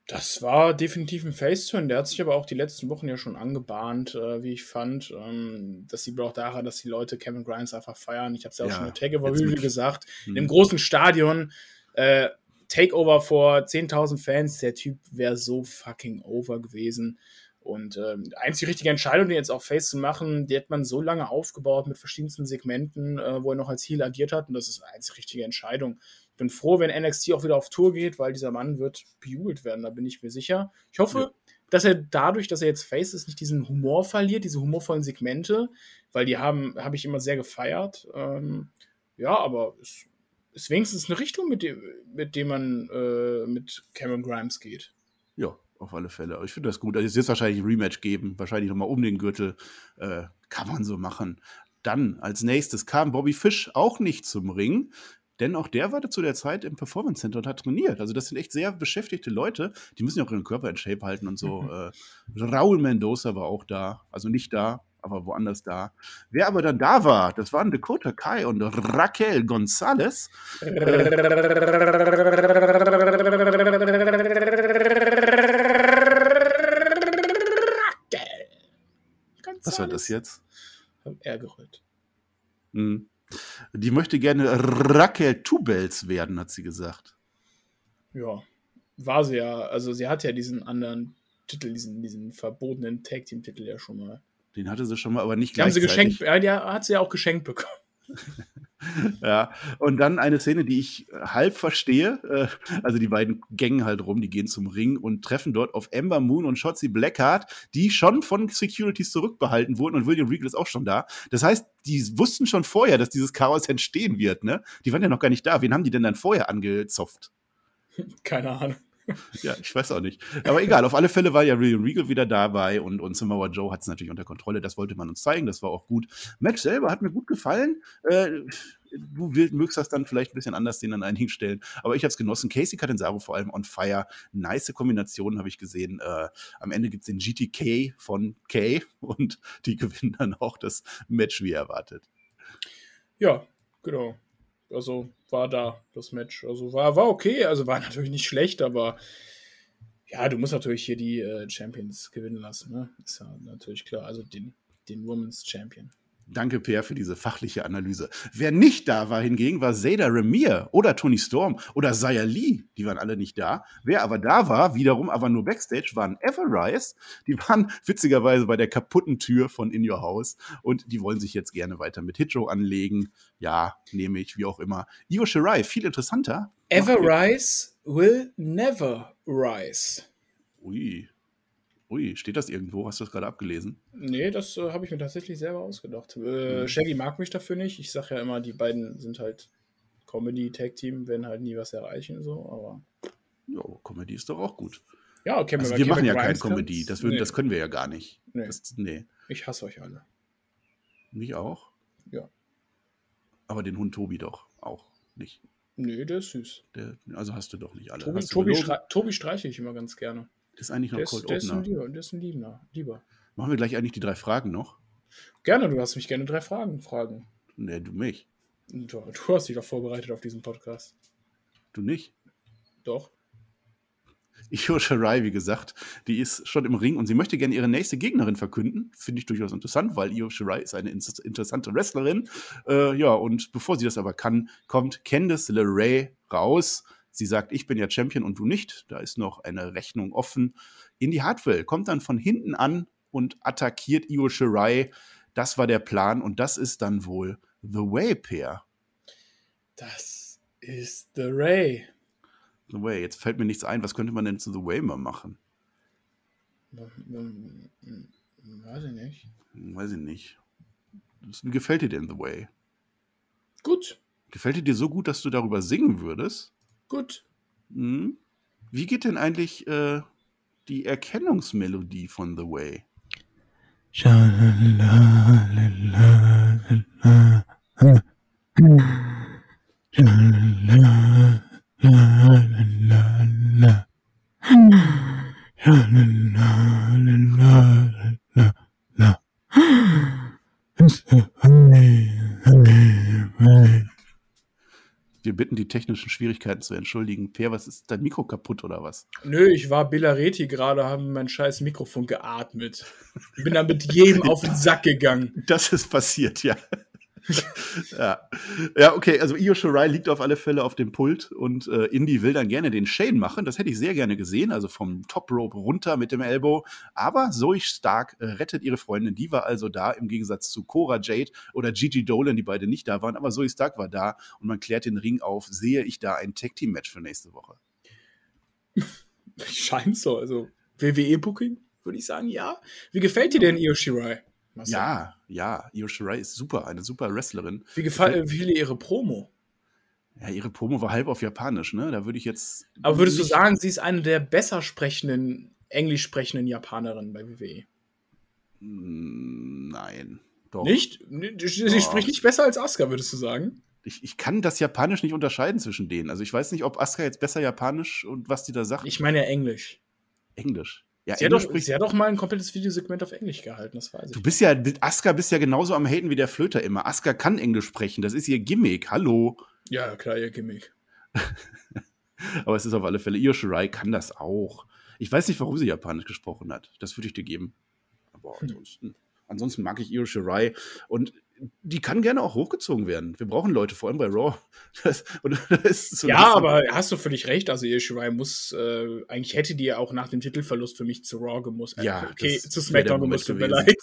Das war definitiv ein Face-Turn. Der hat sich aber auch die letzten Wochen ja schon angebahnt, äh, wie ich fand. Ähm, das sieht man auch daran, dass die Leute Cameron Grimes einfach feiern. Ich habe es ja auch ja, schon in der TakeOver gesagt. Hm. In einem großen Stadion, äh, Takeover vor zehntausend Fans. Der Typ wäre so fucking over gewesen. Und äh, einzig richtige Entscheidung, den jetzt auch Face zu machen, die hat man so lange aufgebaut mit verschiedensten Segmenten, äh, wo er noch als Heel agiert hat. Und das ist eine einzig richtige Entscheidung. Ich bin froh, wenn N X T auch wieder auf Tour geht, weil dieser Mann wird bejubelt werden, da bin ich mir sicher. Ich hoffe, ja. dass er dadurch, dass er jetzt Face ist, nicht diesen Humor verliert, diese humorvollen Segmente, weil die haben, habe ich immer sehr gefeiert. Ähm, ja, aber es ist wenigstens eine Richtung, mit dem, mit dem man äh, mit Cameron Grimes geht. Ja. Auf alle Fälle. Aber ich finde das gut. Also es wird wahrscheinlich ein Rematch geben, wahrscheinlich nochmal um den Gürtel. Äh, kann man so machen. Dann als nächstes kam Bobby Fish auch nicht zum Ring, denn auch der war zu der Zeit im Performance Center und hat trainiert. Also das sind echt sehr beschäftigte Leute. Die müssen ja auch ihren Körper in Shape halten und so. Mhm. Äh, Raul Mendoza war auch da. Also nicht da, aber woanders da. Wer aber dann da war, das waren Dakota Kai und Raquel Gonzalez. Was war das jetzt? Hab er gerührt. Mhm. Die möchte gerne Raquel Tubels werden, hat sie gesagt. Ja, war sie ja. Also sie hat ja diesen anderen Titel, diesen, diesen verbotenen Tag-Team-Titel ja schon mal. Den hatte sie schon mal, aber nicht gleichzeitig. Haben sie geschenkt, ja, die hat sie ja auch geschenkt bekommen. Ja, und dann eine Szene, die ich halb verstehe. Also die beiden gängen halt rum, die gehen zum Ring und treffen dort auf Ember Moon und Shotzi Blackheart, die schon von Securities zurückbehalten wurden, und William Regal ist auch schon da. Das heißt, die wussten schon vorher, dass dieses Chaos entstehen wird, ne? Die waren ja noch gar nicht da. Wen haben die denn dann vorher angezopft? Keine Ahnung. Ja, ich weiß auch nicht. Aber egal, auf alle Fälle war ja William Regal wieder dabei und, und Samoa Joe hat es natürlich unter Kontrolle. Das wollte man uns zeigen, das war auch gut. Match selber hat mir gut gefallen. Äh, du mögst das dann vielleicht ein bisschen anders sehen an einigen Stellen. Aber ich habe es genossen. Casey Catanzaro vor allem on fire. Nice Kombinationen habe ich gesehen. Äh, am Ende gibt es den G T K von Kay und die gewinnen dann auch das Match wie erwartet. Ja, genau. Also war da das Match. Also war, war okay. Also war natürlich nicht schlecht, aber ja, du musst natürlich hier die äh, Champions gewinnen lassen. Ne? Ist ja natürlich klar. Also den, den Women's Champion. Danke, Per, für diese fachliche Analyse. Wer nicht da war hingegen, war Zayda Ramir oder Toni Storm oder Xia Li. Die waren alle nicht da. Wer aber da war, wiederum aber nur Backstage, waren Everrise. Die waren witzigerweise bei der kaputten Tür von In Your House und die wollen sich jetzt gerne weiter mit Hitro anlegen. Ja, nehme ich, wie auch immer. Io Shirai, viel interessanter. Everrise will never rise. Ui. Ui, steht das irgendwo? Hast du das gerade abgelesen? Nee, das äh, habe ich mir tatsächlich selber ausgedacht. Äh, mhm. Shaggy mag mich dafür nicht. Ich sage ja immer, die beiden sind halt Comedy-Tag-Team, werden halt nie was erreichen. So, aber jo, Comedy ist doch auch gut. Ja, okay, also, wir Kevin machen ja Grimes kein Comedy. Das, würden, nee. das können wir ja gar nicht. Nee. Das, nee. Ich hasse euch alle. Mich auch? Ja. Aber den Hund Tobi doch auch nicht. Nee, der ist süß. Der, also hast du doch nicht alle. Tobi, Tobi, stre- Tobi streiche ich immer ganz gerne. Das ist eigentlich noch das, Cold das Opener. Lieber, das ist ein Lieber, Lieber. Machen wir gleich eigentlich die drei Fragen noch? Gerne, du hast mich gerne drei Fragen fragen. Ne, du mich. Du, du hast dich doch vorbereitet auf diesen Podcast. Du nicht? Doch. Io Shirai, wie gesagt, die ist schon im Ring und sie möchte gerne ihre nächste Gegnerin verkünden. Finde ich durchaus interessant, weil Io Shirai ist eine inter- interessante Wrestlerin. Äh, ja, und bevor sie das aber kann, kommt Candice LeRae raus. Sie sagt, ich bin ja Champion und du nicht. Da ist noch eine Rechnung offen. Indy Hartwell kommt dann von hinten an und attackiert Io Shirai. Das war der Plan und das ist dann wohl The Way, Pair. Das ist The Way. The Way. Jetzt fällt mir nichts ein. Was könnte man denn zu The Way mal machen? Weiß ich nicht. Weiß ich nicht. Wie gefällt dir denn The Way? Gut. Gefällt dir dir so gut, dass du darüber singen würdest? Gut. Hm. Wie geht denn eigentlich äh, die Erkennungsmelodie von The Way? wir bitten, die technischen Schwierigkeiten zu entschuldigen. Per, was ist dein Mikro kaputt oder was? Nö, ich war Bellaretti gerade, habe mein scheiß Mikrofon geatmet. Bin dann mit jedem auf den Sack gegangen. Das ist passiert, ja. ja. ja, okay, also Io Shirai liegt auf alle Fälle auf dem Pult und äh, Indy will dann gerne den Shane machen, das hätte ich sehr gerne gesehen, also vom Top Rope runter mit dem Elbow, aber Zoey Stark äh, rettet ihre Freundin, die war also da, im Gegensatz zu Cora Jade oder Gigi Dolan, die beide nicht da waren, aber Zoey Stark war da und man klärt den Ring auf, sehe ich da ein Tag-Team-Match für nächste Woche? Scheint so, also W W E-Booking, würde ich sagen, ja. Wie gefällt dir denn Io Shirai? Marcel? Ja, ja, Io Shirai ist super, eine super Wrestlerin. Wie gefällt dir ihre Promo? Ja, ihre Promo war halb auf Japanisch, ne? Da würde ich jetzt. Aber würdest du sagen, sie ist eine der besser sprechenden, englisch sprechenden Japanerinnen bei W W E? Nein, doch. Nicht? Sie doch. Spricht nicht besser als Asuka, würdest du sagen? Ich, ich kann das Japanisch nicht unterscheiden zwischen denen. Also ich weiß nicht, ob Asuka jetzt besser Japanisch und was die da sagt. Ich meine ja Englisch. Englisch. Ja, sie, hat doch, sie hat doch mal ein komplettes Videosegment auf Englisch gehalten, das weiß ich. Du bist ja, Asuka bist ja genauso am Haten wie der Flöter immer. Asuka kann Englisch sprechen, das ist ihr Gimmick, hallo. Ja, klar, ihr Gimmick. Aber es ist auf alle Fälle, Io Shirai kann das auch. Ich weiß nicht, warum sie Japanisch gesprochen hat, das würde ich dir geben. Aber ansonsten, hm. ansonsten mag ich Io Shirai und die kann gerne auch hochgezogen werden. Wir brauchen Leute, vor allem bei Raw. Das, und das ist so ja, aber hast du völlig recht. Also Io Shirai muss, äh, eigentlich hätte die ja auch nach dem Titelverlust für mich zu Raw gemusst. Äh, ja, okay, zu Smackdown gemusst, tut mir leid.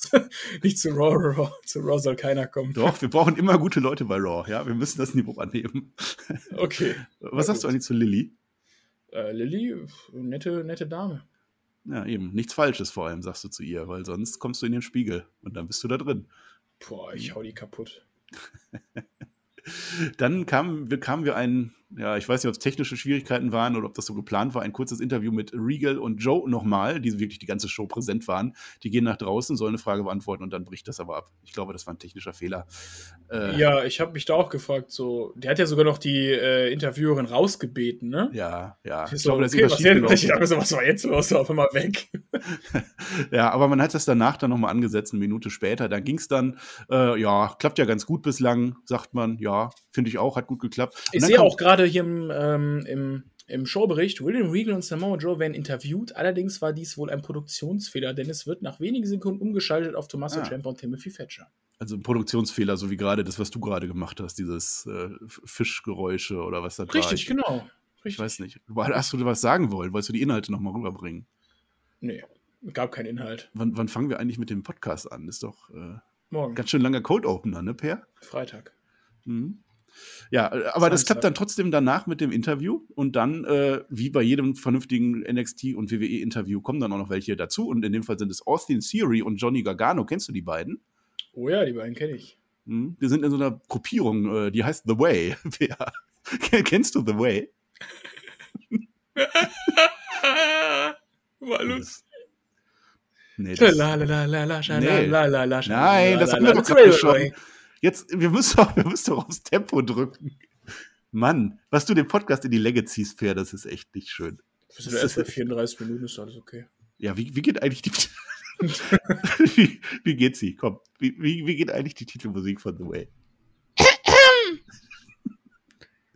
Nicht zu Raw, Raw, zu Raw soll keiner kommen. Doch, wir brauchen immer gute Leute bei Raw. Ja, wir müssen das Niveau anheben. Okay. Was sagst du eigentlich zu Lilly? Äh, Lilly, nette, nette Dame. Ja, eben. Nichts Falsches vor allem, sagst du zu ihr, weil sonst kommst du in den Spiegel und dann bist du da drin. Boah, ich hau die kaputt. Dann kamen wir, kamen wir ein, ja, ich weiß nicht, ob es technische Schwierigkeiten waren oder ob das so geplant war, ein kurzes Interview mit Regal und Joe nochmal, die wirklich die ganze Show präsent waren. Die gehen nach draußen, sollen eine Frage beantworten und dann bricht das aber ab. Ich glaube, das war ein technischer Fehler. Äh, ja, ich habe mich da auch gefragt, so, der hat ja sogar noch die äh, Interviewerin rausgebeten, ne? Ja, ja. Ich, ich glaube, so, okay, das ist ich dachte so, was war jetzt los? Auf einmal weg. Ja, aber man hat das danach dann nochmal angesetzt, eine Minute später. Da ging es dann, äh, ja, klappt ja ganz gut bislang, sagt man, ja, finde ich auch, hat gut geklappt. Und ich sehe auch gerade hier im, ähm, im, im Showbericht, William Regal und Samoa Joe werden interviewt, allerdings war dies wohl ein Produktionsfehler, denn es wird nach wenigen Sekunden umgeschaltet auf Tommaso ah. Ciampa und Timothy Thatcher. Also ein Produktionsfehler, so wie gerade das, was du gerade gemacht hast, dieses äh, Fischgeräusche oder was da war. Richtig, genau. Richtig. Ich weiß nicht. Hast du was sagen wollen? Wolltest du die Inhalte nochmal rüberbringen? Nee, gab keinen Inhalt. Wann, wann fangen wir eigentlich mit dem Podcast an? Ist doch äh, morgen. Ganz schön langer Cold-Opener, ne, Per? Freitag. Mhm. Ja, aber das klappt dann trotzdem danach mit dem Interview und dann, äh, wie bei jedem vernünftigen N X T- und W W E-Interview, kommen dann auch noch welche dazu und in dem Fall sind es Austin Theory und Johnny Gargano. Kennst du die beiden? Oh ja, die beiden kenne ich. Mhm. Die sind in so einer Gruppierung, äh, die heißt The Way. Ja. Kennst du The Way? War lustig. Nee, das la, la, la, la, la, nee. La, la, la, nein, das haben wir doch gerade schon. Jetzt, wir müssen doch, wir müssen doch aufs Tempo drücken. Mann, was du den Podcast in die Länge ziehst, Per, das ist echt nicht schön. Das ist erst bei vierunddreißig Minuten, ist alles okay. Ja, wie, wie geht eigentlich die... wie, wie geht sie? Komm, wie, wie, wie geht eigentlich die Titelmusik von The Way?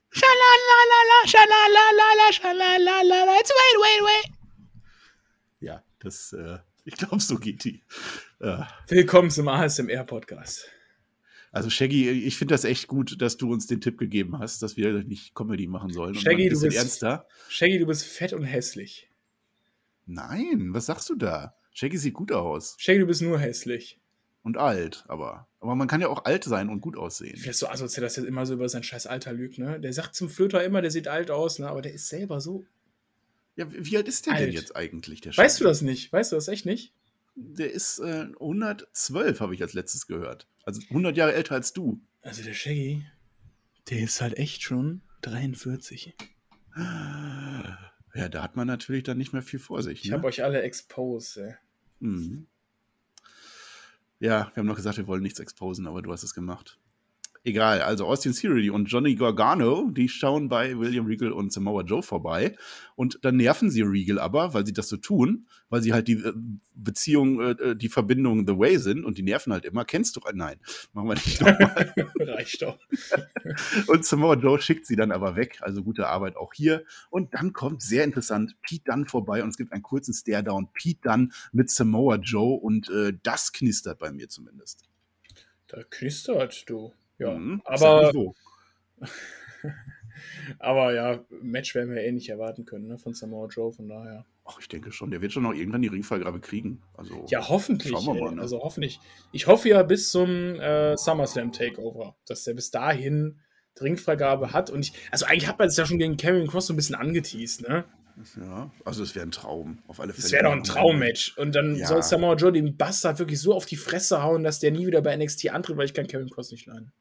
Schalalalala, schalalalala, schalalalala, it's way, way, way. Ja, das, äh, ich glaube, so geht die. Äh. Willkommen zum A S M R-Podcast. Also Shaggy, ich finde das echt gut, dass du uns den Tipp gegeben hast, dass wir nicht Comedy machen sollen. Shaggy, und ein bisschen du bist, ernster. Shaggy, du bist fett und hässlich. Nein, was sagst du da? Shaggy sieht gut aus. Shaggy, du bist nur hässlich. Und alt, aber. Aber man kann ja auch alt sein und gut aussehen. Ich finde das so asozial, dass der immer so über sein scheiß Alter lügt, ne? Der sagt zum Flöter immer, der sieht alt aus, ne? Aber der ist selber so. Ja, wie alt ist der alt. denn jetzt eigentlich, der Shaggy? Weißt du das nicht? Weißt du das echt nicht? Der ist äh, hundertzwölf, habe ich als letztes gehört. Also hundert Jahre älter als du. Also der Shaggy, der ist halt echt schon dreiundvierzig. Ja, da hat man natürlich dann nicht mehr viel vor sich. Ich ne? habe euch alle exposed. Ey. Mhm. Ja, wir haben noch gesagt, wir wollen nichts exposen, aber du hast es gemacht. Egal, also Austin Theory und Johnny Gargano, die schauen bei William Regal und Samoa Joe vorbei und dann nerven sie Regal aber, weil sie das so tun, weil sie halt die Beziehung, die Verbindung The Way sind und die nerven halt immer. Kennst du? Nein, machen wir nicht nochmal. Reicht doch. Und Samoa Joe schickt sie dann aber weg, also gute Arbeit auch hier. Und dann kommt, sehr interessant, Pete Dunne vorbei und es gibt einen kurzen Staredown. Pete Dunne mit Samoa Joe und äh, das knistert bei mir zumindest. Da knistert du. Ja, mhm, aber, so. aber ja, Match werden wir eh nicht erwarten können, ne, von Samoa Joe, von daher. Ach, ich denke schon, der wird schon noch irgendwann die Ringvergabe kriegen. Also, ja, hoffentlich. Schauen wir mal, ne? Also hoffentlich. Ich hoffe ja bis zum äh, SummerSlam Takeover, dass der bis dahin die Ringvergabe hat. Und ich, also eigentlich hat man es ja schon gegen Karrion Kross so ein bisschen angeteased, ne? Ja, also es wäre ein Traum, auf alle Fälle. Es wäre doch ein Traummatch. Und dann ja. soll Samoa Joe den Bastard wirklich so auf die Fresse hauen, dass der nie wieder bei N X T antritt, weil ich kann Karrion Kross nicht leiden.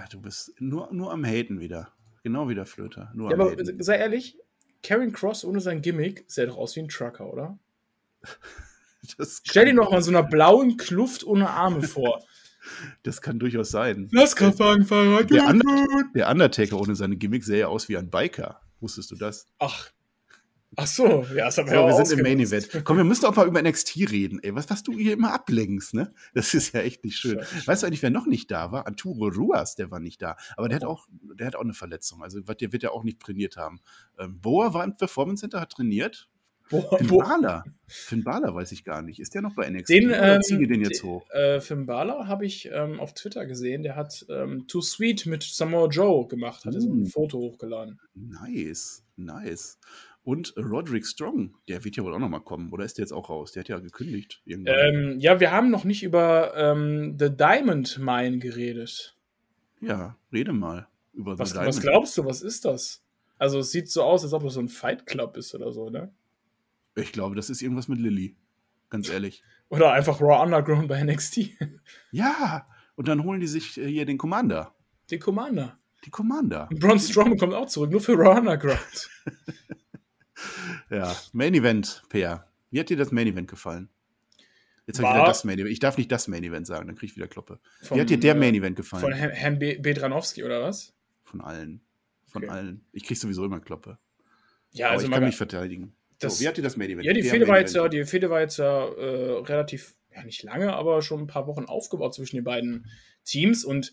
Ja, du bist nur, nur am Haten wieder. Genau wie der Flöter. Nur ja, am aber Haten. Sei ehrlich, Karrion Kross ohne sein Gimmick sieht doch aus wie ein Trucker, oder? Das Stell dir doch mal so einer blauen Kluft ohne Arme vor. Das kann durchaus sein. Das Kraftwagenfahrer. Der, Under- der Undertaker ohne seine Gimmick sähe ja aus wie ein Biker. Wusstest du das? Ach. Ach so, ja, das haben so, wir ja auch. Wir sind im Main Event. Komm, wir müssen auch mal über N X T reden. Ey, was, was du hier immer ablenkst, ne? Das ist ja echt nicht schön. Scheiße. Weißt du eigentlich, wer noch nicht da war? Arturo Ruas, der war nicht da. Aber der, oh. hat, auch, der hat auch eine Verletzung. Also der wird ja auch nicht trainiert haben. Ähm, Boa war im Performance Center, hat trainiert. Boa, Finn Balor. Finn Balor weiß ich gar nicht. Ist der noch bei N X T? Den, Oder ziehen die den jetzt den, hoch? Äh, Finn Balor habe ich ähm, auf Twitter gesehen. Der hat ähm, Too Sweet mit Samoa Joe gemacht. Hat mm. so ein Foto hochgeladen. Nice, nice. Und Roderick Strong, der wird ja wohl auch nochmal kommen. Oder ist der jetzt auch raus? Der hat ja gekündigt. Ähm, ja, wir haben noch nicht über ähm, The Diamond Mine geredet. Ja, rede mal über was, The Diamond. Was glaubst du, was ist das? Also es sieht so aus, als ob das so ein Fight Club ist oder so, ne? Ich glaube, das ist irgendwas mit Lilly. Ganz ehrlich. Oder einfach Raw Underground bei N X T. Ja, und dann holen die sich hier den Commander. Den Commander. Die Commander. Und Braun Strowman kommt auch zurück, nur für Raw Underground. Ja, Main Event, Per. Wie hat dir das Main Event gefallen? Jetzt habe ich wieder das Main Event. Ich darf nicht das Main Event sagen, dann kriege ich wieder Kloppe. Vom, Wie hat dir der Main Event gefallen? Von Herrn B- Bedranowski oder was? Von allen. Von okay. allen. Ich kriege sowieso immer Kloppe. Ja, also Aber ich kann gar- mich verteidigen. Das, so, wie habt ihr das Main Event? Ja, die Fehde war, war jetzt ja äh, relativ, ja nicht lange, aber schon ein paar Wochen aufgebaut zwischen den beiden Teams und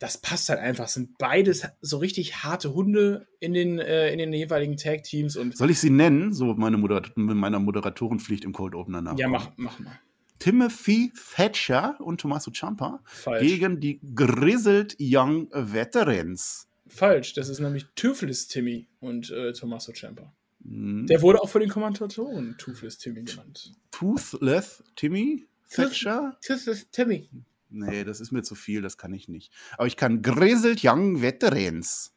das passt halt einfach. Es sind beides so richtig harte Hunde in den, äh, in den jeweiligen Tag-Teams. Und soll ich sie nennen? So meine Moderat- mit meiner Moderatorenpflicht im Cold Opener nach. Ja, mach, mach mal. Timothy Thatcher und Tommaso Ciampa Falsch. Gegen die Grizzled Young Veterans. Falsch, das ist nämlich Toothless Timmy und äh, Tommaso Ciampa. Der wurde auch von den Kommentatoren Toothless Timmy genannt. Toothless Timmy? Thatcher? Toothless Timmy. Nee, das ist mir zu viel, das kann ich nicht. Aber ich kann Grizzled Young Veterans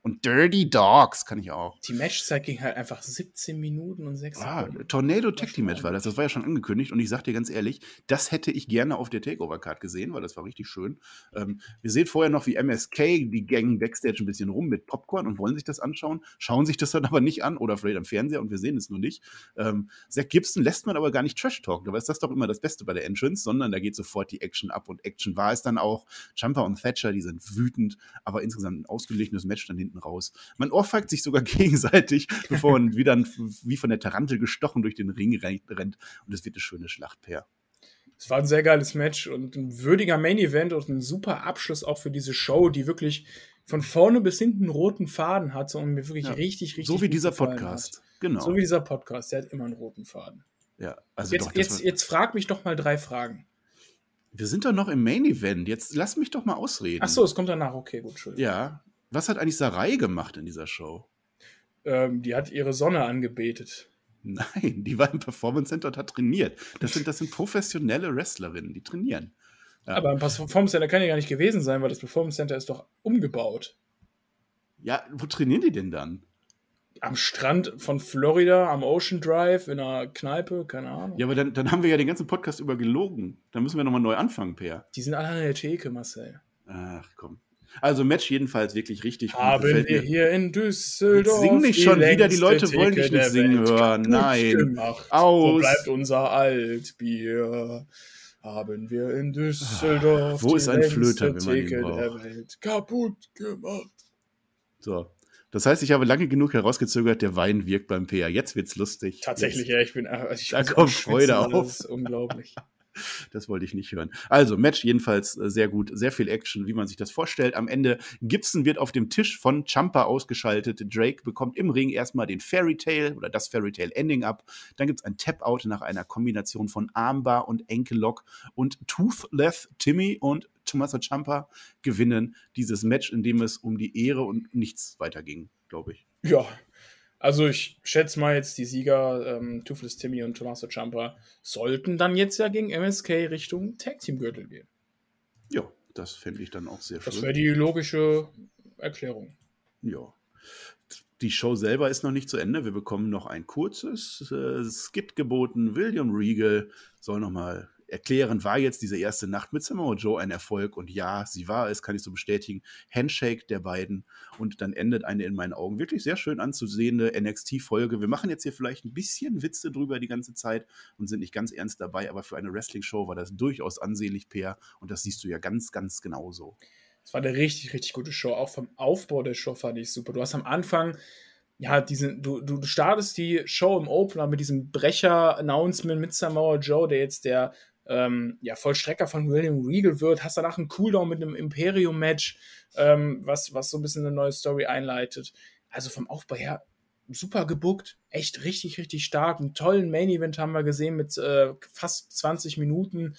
und Dirty Dogs kann ich auch. Die Matchzeit ging halt einfach siebzehn Minuten und sechs Sekunden. Ah, Tornado Tag Team Match war das, das war ja schon angekündigt und ich sag dir ganz ehrlich, das hätte ich gerne auf der Takeover-Card gesehen, weil das war richtig schön. Ähm, wir sehen vorher noch, wie M S K, die Gang Backstage ein bisschen rum mit Popcorn und wollen sich das anschauen, schauen sich das dann aber nicht an oder vielleicht am Fernseher und wir sehen es nur nicht. Ähm, Zack Gibson lässt man aber gar nicht Trash talken, dabei ist das doch immer das Beste bei der Entrance, sondern da geht sofort die Action ab und Action war es dann auch. Ciampa und Thatcher, die sind wütend, aber insgesamt ein ausgeglichenes Match dann hinten raus. Man ohrfeigt sich sogar gegenseitig, bevor man wieder wie von der Tarantel gestochen durch den Ring rennt. Und es wird eine schöne Schlacht, Per. Es war ein sehr geiles Match und ein würdiger Main-Event und ein super Abschluss auch für diese Show, die wirklich von vorne bis hinten einen roten Faden hatte und mir wirklich ja, richtig, richtig so wie dieser Podcast. Hat. Genau. So wie dieser Podcast, der hat immer einen roten Faden. Ja, also jetzt, doch, jetzt, jetzt frag mich doch mal drei Fragen. Wir sind doch noch im Main-Event. Jetzt lass mich doch mal ausreden. Ach so, es kommt danach. Okay, gut, Entschuldigung. Ja. Was hat eigentlich Sarai gemacht in dieser Show? Ähm, die hat ihre Sonne angebetet. Nein, die war im Performance Center und hat trainiert. Das sind, das sind professionelle Wrestlerinnen, die trainieren. Ja. Aber im Performance Center kann ja gar nicht gewesen sein, weil das Performance Center ist doch umgebaut. Ja, wo trainieren die denn dann? Am Strand von Florida, am Ocean Drive, in einer Kneipe, keine Ahnung. Ja, aber dann, dann haben wir ja den ganzen Podcast über gelogen. Dann müssen wir nochmal neu anfangen, Per. Die sind alle an der Theke, Marcel. Ach, komm. Also Match jedenfalls wirklich richtig gut. Haben wir hier in Düsseldorf. Sing nicht schon wieder, die Leute wollen dich nicht singen hören. Nein. Aus. So bleibt unser Altbier. haben wir in Düsseldorf ah, wo die ist ein Flöter, wenn man Theke der Welt kaputt gemacht. So. Das heißt, ich habe lange genug herausgezögert, der Wein wirkt beim P R. Jetzt wird's lustig. Tatsächlich, jetzt. Ja, ich bin... Also ich da kommt Freude auf. Das ist unglaublich. Das wollte ich nicht hören. Also, Match jedenfalls sehr gut, sehr viel Action, wie man sich das vorstellt. Am Ende, Gibson wird auf dem Tisch von Ciampa ausgeschaltet. Drake bekommt im Ring erstmal den Fairy Tale oder das Fairy Tale Ending ab. Dann gibt es ein Tap-Out nach einer Kombination von Armbar und Enkellock und Toothless Timmy und Tommaso Ciampa gewinnen dieses Match, in dem es um die Ehre und nichts weiter ging, glaube ich. Ja, also ich schätze mal jetzt die Sieger, ähm, Toothless Timmy und Tommaso Ciampa, sollten dann jetzt ja gegen M S K Richtung Tag-Team-Gürtel gehen. Ja, das fände ich dann auch sehr schön. Das wäre die logische Erklärung. Ja. Die Show selber ist noch nicht zu Ende. Wir bekommen noch ein kurzes äh, Skit geboten. William Regal soll nochmal erklären, war jetzt diese erste Nacht mit Samoa Joe ein Erfolg? Und ja, sie war es, kann ich so bestätigen. Handshake der beiden. Und dann endet eine in meinen Augen wirklich sehr schön anzusehende N X T-Folge. Wir machen jetzt hier vielleicht ein bisschen Witze drüber die ganze Zeit und sind nicht ganz ernst dabei, aber für eine Wrestling-Show war das durchaus ansehnlich, Per. Und das siehst du ja ganz, ganz genauso. Es war eine richtig, richtig gute Show. Auch vom Aufbau der Show fand ich super. Du hast am Anfang... Ja, diesen, du, du startest die Show im Opener mit diesem Brecher-Announcement mit Samoa Joe, der jetzt der ähm, ja, Vollstrecker von William Regal wird. Hast danach einen Cooldown mit einem Imperium-Match, ähm, was, was so ein bisschen eine neue Story einleitet. Also vom Aufbau her super gebuckt, echt richtig, richtig stark. Einen tollen Main-Event haben wir gesehen mit äh, fast zwanzig Minuten.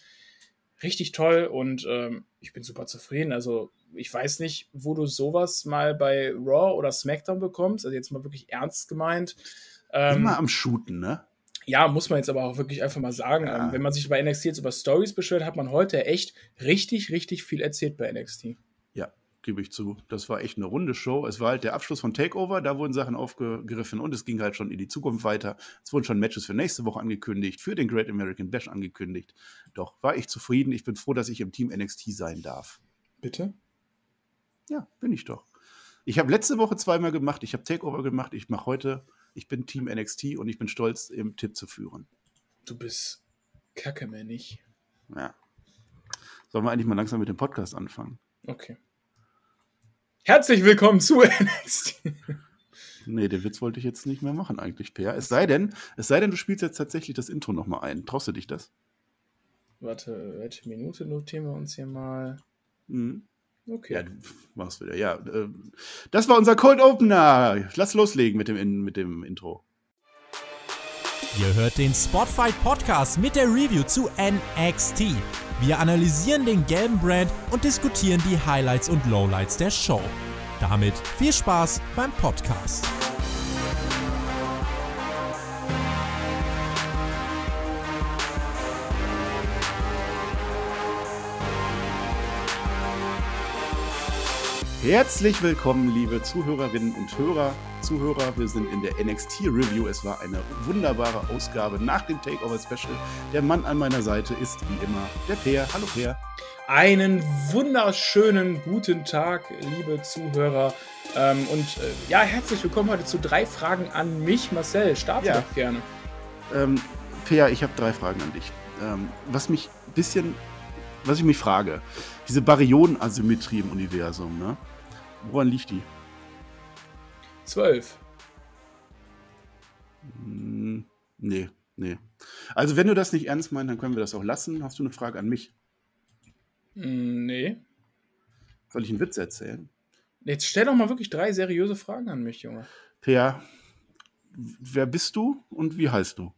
Richtig toll und ähm, ich bin super zufrieden. Also ich weiß nicht, wo du sowas mal bei Raw oder Smackdown bekommst. Also jetzt mal wirklich ernst gemeint. Ähm, Immer am Shooten, ne? Ja, muss man jetzt aber auch wirklich einfach mal sagen. Ja. Ähm, wenn man sich bei N X T jetzt über Stories beschwert, hat man heute echt richtig, richtig viel erzählt bei N X T. Ja, gebe ich zu. Das war echt eine runde Show. Es war halt der Abschluss von TakeOver. Da wurden Sachen aufgegriffen und es ging halt schon in die Zukunft weiter. Es wurden schon Matches für nächste Woche angekündigt, für den Great American Bash angekündigt. Doch, war ich zufrieden. Ich bin froh, dass ich im Team N X T sein darf. Bitte? Ja, bin ich doch. Ich habe letzte Woche zweimal gemacht, ich habe Takeover gemacht, ich mache heute, ich bin Team N X T und ich bin stolz, im Tipp zu führen. Du bist kackemännig. Ja. Sollen wir eigentlich mal langsam mit dem Podcast anfangen? Okay. Herzlich willkommen zu N X T. Nee, den Witz wollte ich jetzt nicht mehr machen eigentlich, Per. Es sei denn, es sei denn, du spielst jetzt tatsächlich das Intro nochmal ein. Traust du dich das? Warte, welche Minute notieren wir uns hier mal? Mhm. Okay. Ja, du machst wieder. Ja, das war unser Cold Opener. Lass loslegen mit dem, mit dem Intro. Ihr hört den Spotfight Podcast mit der Review zu N X T. Wir analysieren den gelben Brand und diskutieren die Highlights und Lowlights der Show. Damit viel Spaß beim Podcast. Herzlich willkommen, liebe Zuhörerinnen und Hörer, Zuhörer. Wir sind in der N X T-Review. Es war eine wunderbare Ausgabe nach dem Takeover-Special. Der Mann an meiner Seite ist, wie immer, der Per. Hallo, Per. Einen wunderschönen guten Tag, liebe Zuhörer. Ähm, und äh, ja, herzlich willkommen heute zu drei Fragen an mich, Marcel. Starte ja. doch gerne. Ähm, Per, ich habe drei Fragen an dich. Ähm, was mich ein bisschen, was ich mich frage, diese Baryonen-Asymmetrie im Universum, ne? Woran liegt die? Zwölf. Hm, nee, nee. Also wenn du das nicht ernst meinst, dann können wir das auch lassen. Hast du eine Frage an mich? Nee. Soll ich einen Witz erzählen? Jetzt stell doch mal wirklich drei seriöse Fragen an mich, Junge. Per, wer bist du und wie heißt du?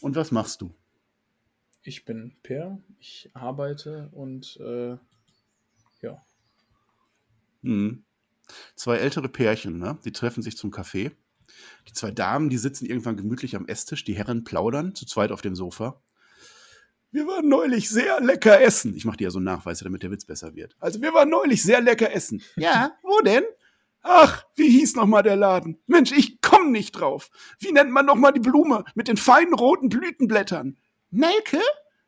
Und was machst du? Ich bin Per, ich arbeite und äh, ja. Hm. Zwei ältere Pärchen, ne? Die treffen sich zum Kaffee. Die zwei Damen, die sitzen irgendwann gemütlich am Esstisch, die Herren plaudern, zu zweit auf dem Sofa. Wir waren neulich sehr lecker essen. Ich mache dir ja so einen Nachweis, damit der Witz besser wird. Also wir waren neulich sehr lecker essen. Ja, wo denn? Ach, wie hieß nochmal der Laden? Mensch, ich komm nicht drauf. Wie nennt man nochmal die Blume mit den feinen roten Blütenblättern? Nelke?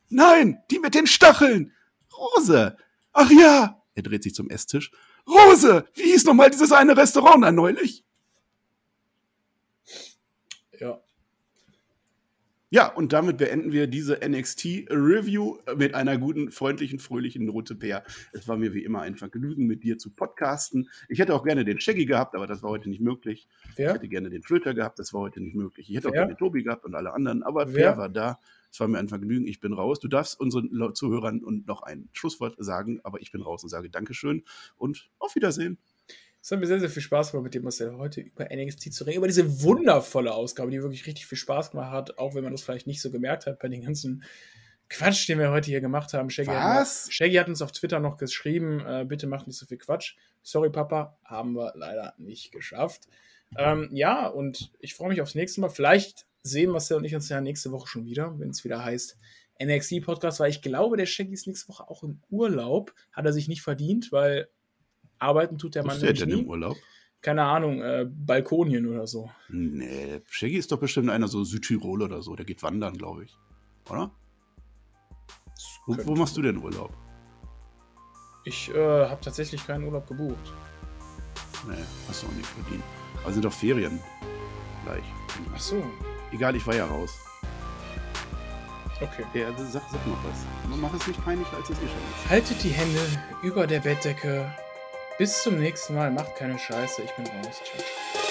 Nein, die mit den Stacheln. Rose. Ach ja. Er dreht sich zum Esstisch. Rose, wie hieß nochmal dieses eine Restaurant da neulich? Ja. Ja, und damit beenden wir diese N X T-Review mit einer guten, freundlichen, fröhlichen Note, Per. Es war mir wie immer ein Vergnügen, mit dir zu podcasten. Ich hätte auch gerne den Shaggy gehabt, aber das war heute nicht möglich. Wer? Ich hätte gerne den Flöter gehabt, das war heute nicht möglich. Ich hätte Wer? auch gerne Tobi gehabt und alle anderen, aber Per Wer? war da. Es war mir ein Vergnügen, ich bin raus. Du darfst unseren Zuhörern und noch ein Schlusswort sagen, aber ich bin raus und sage Dankeschön und auf Wiedersehen. Es hat mir sehr, sehr viel Spaß gemacht, mit dem Marcel heute über N X T zu reden, über diese wundervolle Ausgabe, die wirklich richtig viel Spaß gemacht hat, auch wenn man das vielleicht nicht so gemerkt hat bei den ganzen Quatsch, den wir heute hier gemacht haben. Shaggy, Was? Hat, Shaggy hat uns auf Twitter noch geschrieben, äh, bitte macht nicht so viel Quatsch. Sorry, Papa, haben wir leider nicht geschafft. Ähm, ja, und ich freue mich aufs nächste Mal. Vielleicht sehen Marcel und ich uns ja nächste Woche schon wieder, wenn es wieder heißt N X T-Podcast, weil ich glaube, der Shaggy ist nächste Woche auch im Urlaub. Hat er sich nicht verdient, weil arbeiten tut der Mann nicht. Was ist der denn nie im Urlaub? Keine Ahnung, äh, Balkonien oder so. Nee, Shaggy ist doch bestimmt einer so Südtirol oder so. Der geht wandern, glaube ich. Oder? Wo, wo machst du denn Urlaub? Ich äh, habe tatsächlich keinen Urlaub gebucht. Nee, hast du auch nicht verdient. Also sind doch Ferien gleich. Ach so. Egal, ich war ja raus. Okay. Ja, sag, sag noch was. Mach es nicht peinlicher, als es eh schon ist. Haltet die Hände über der Bettdecke. Bis zum nächsten Mal. Macht keine Scheiße. Ich bin raus. Tschüss.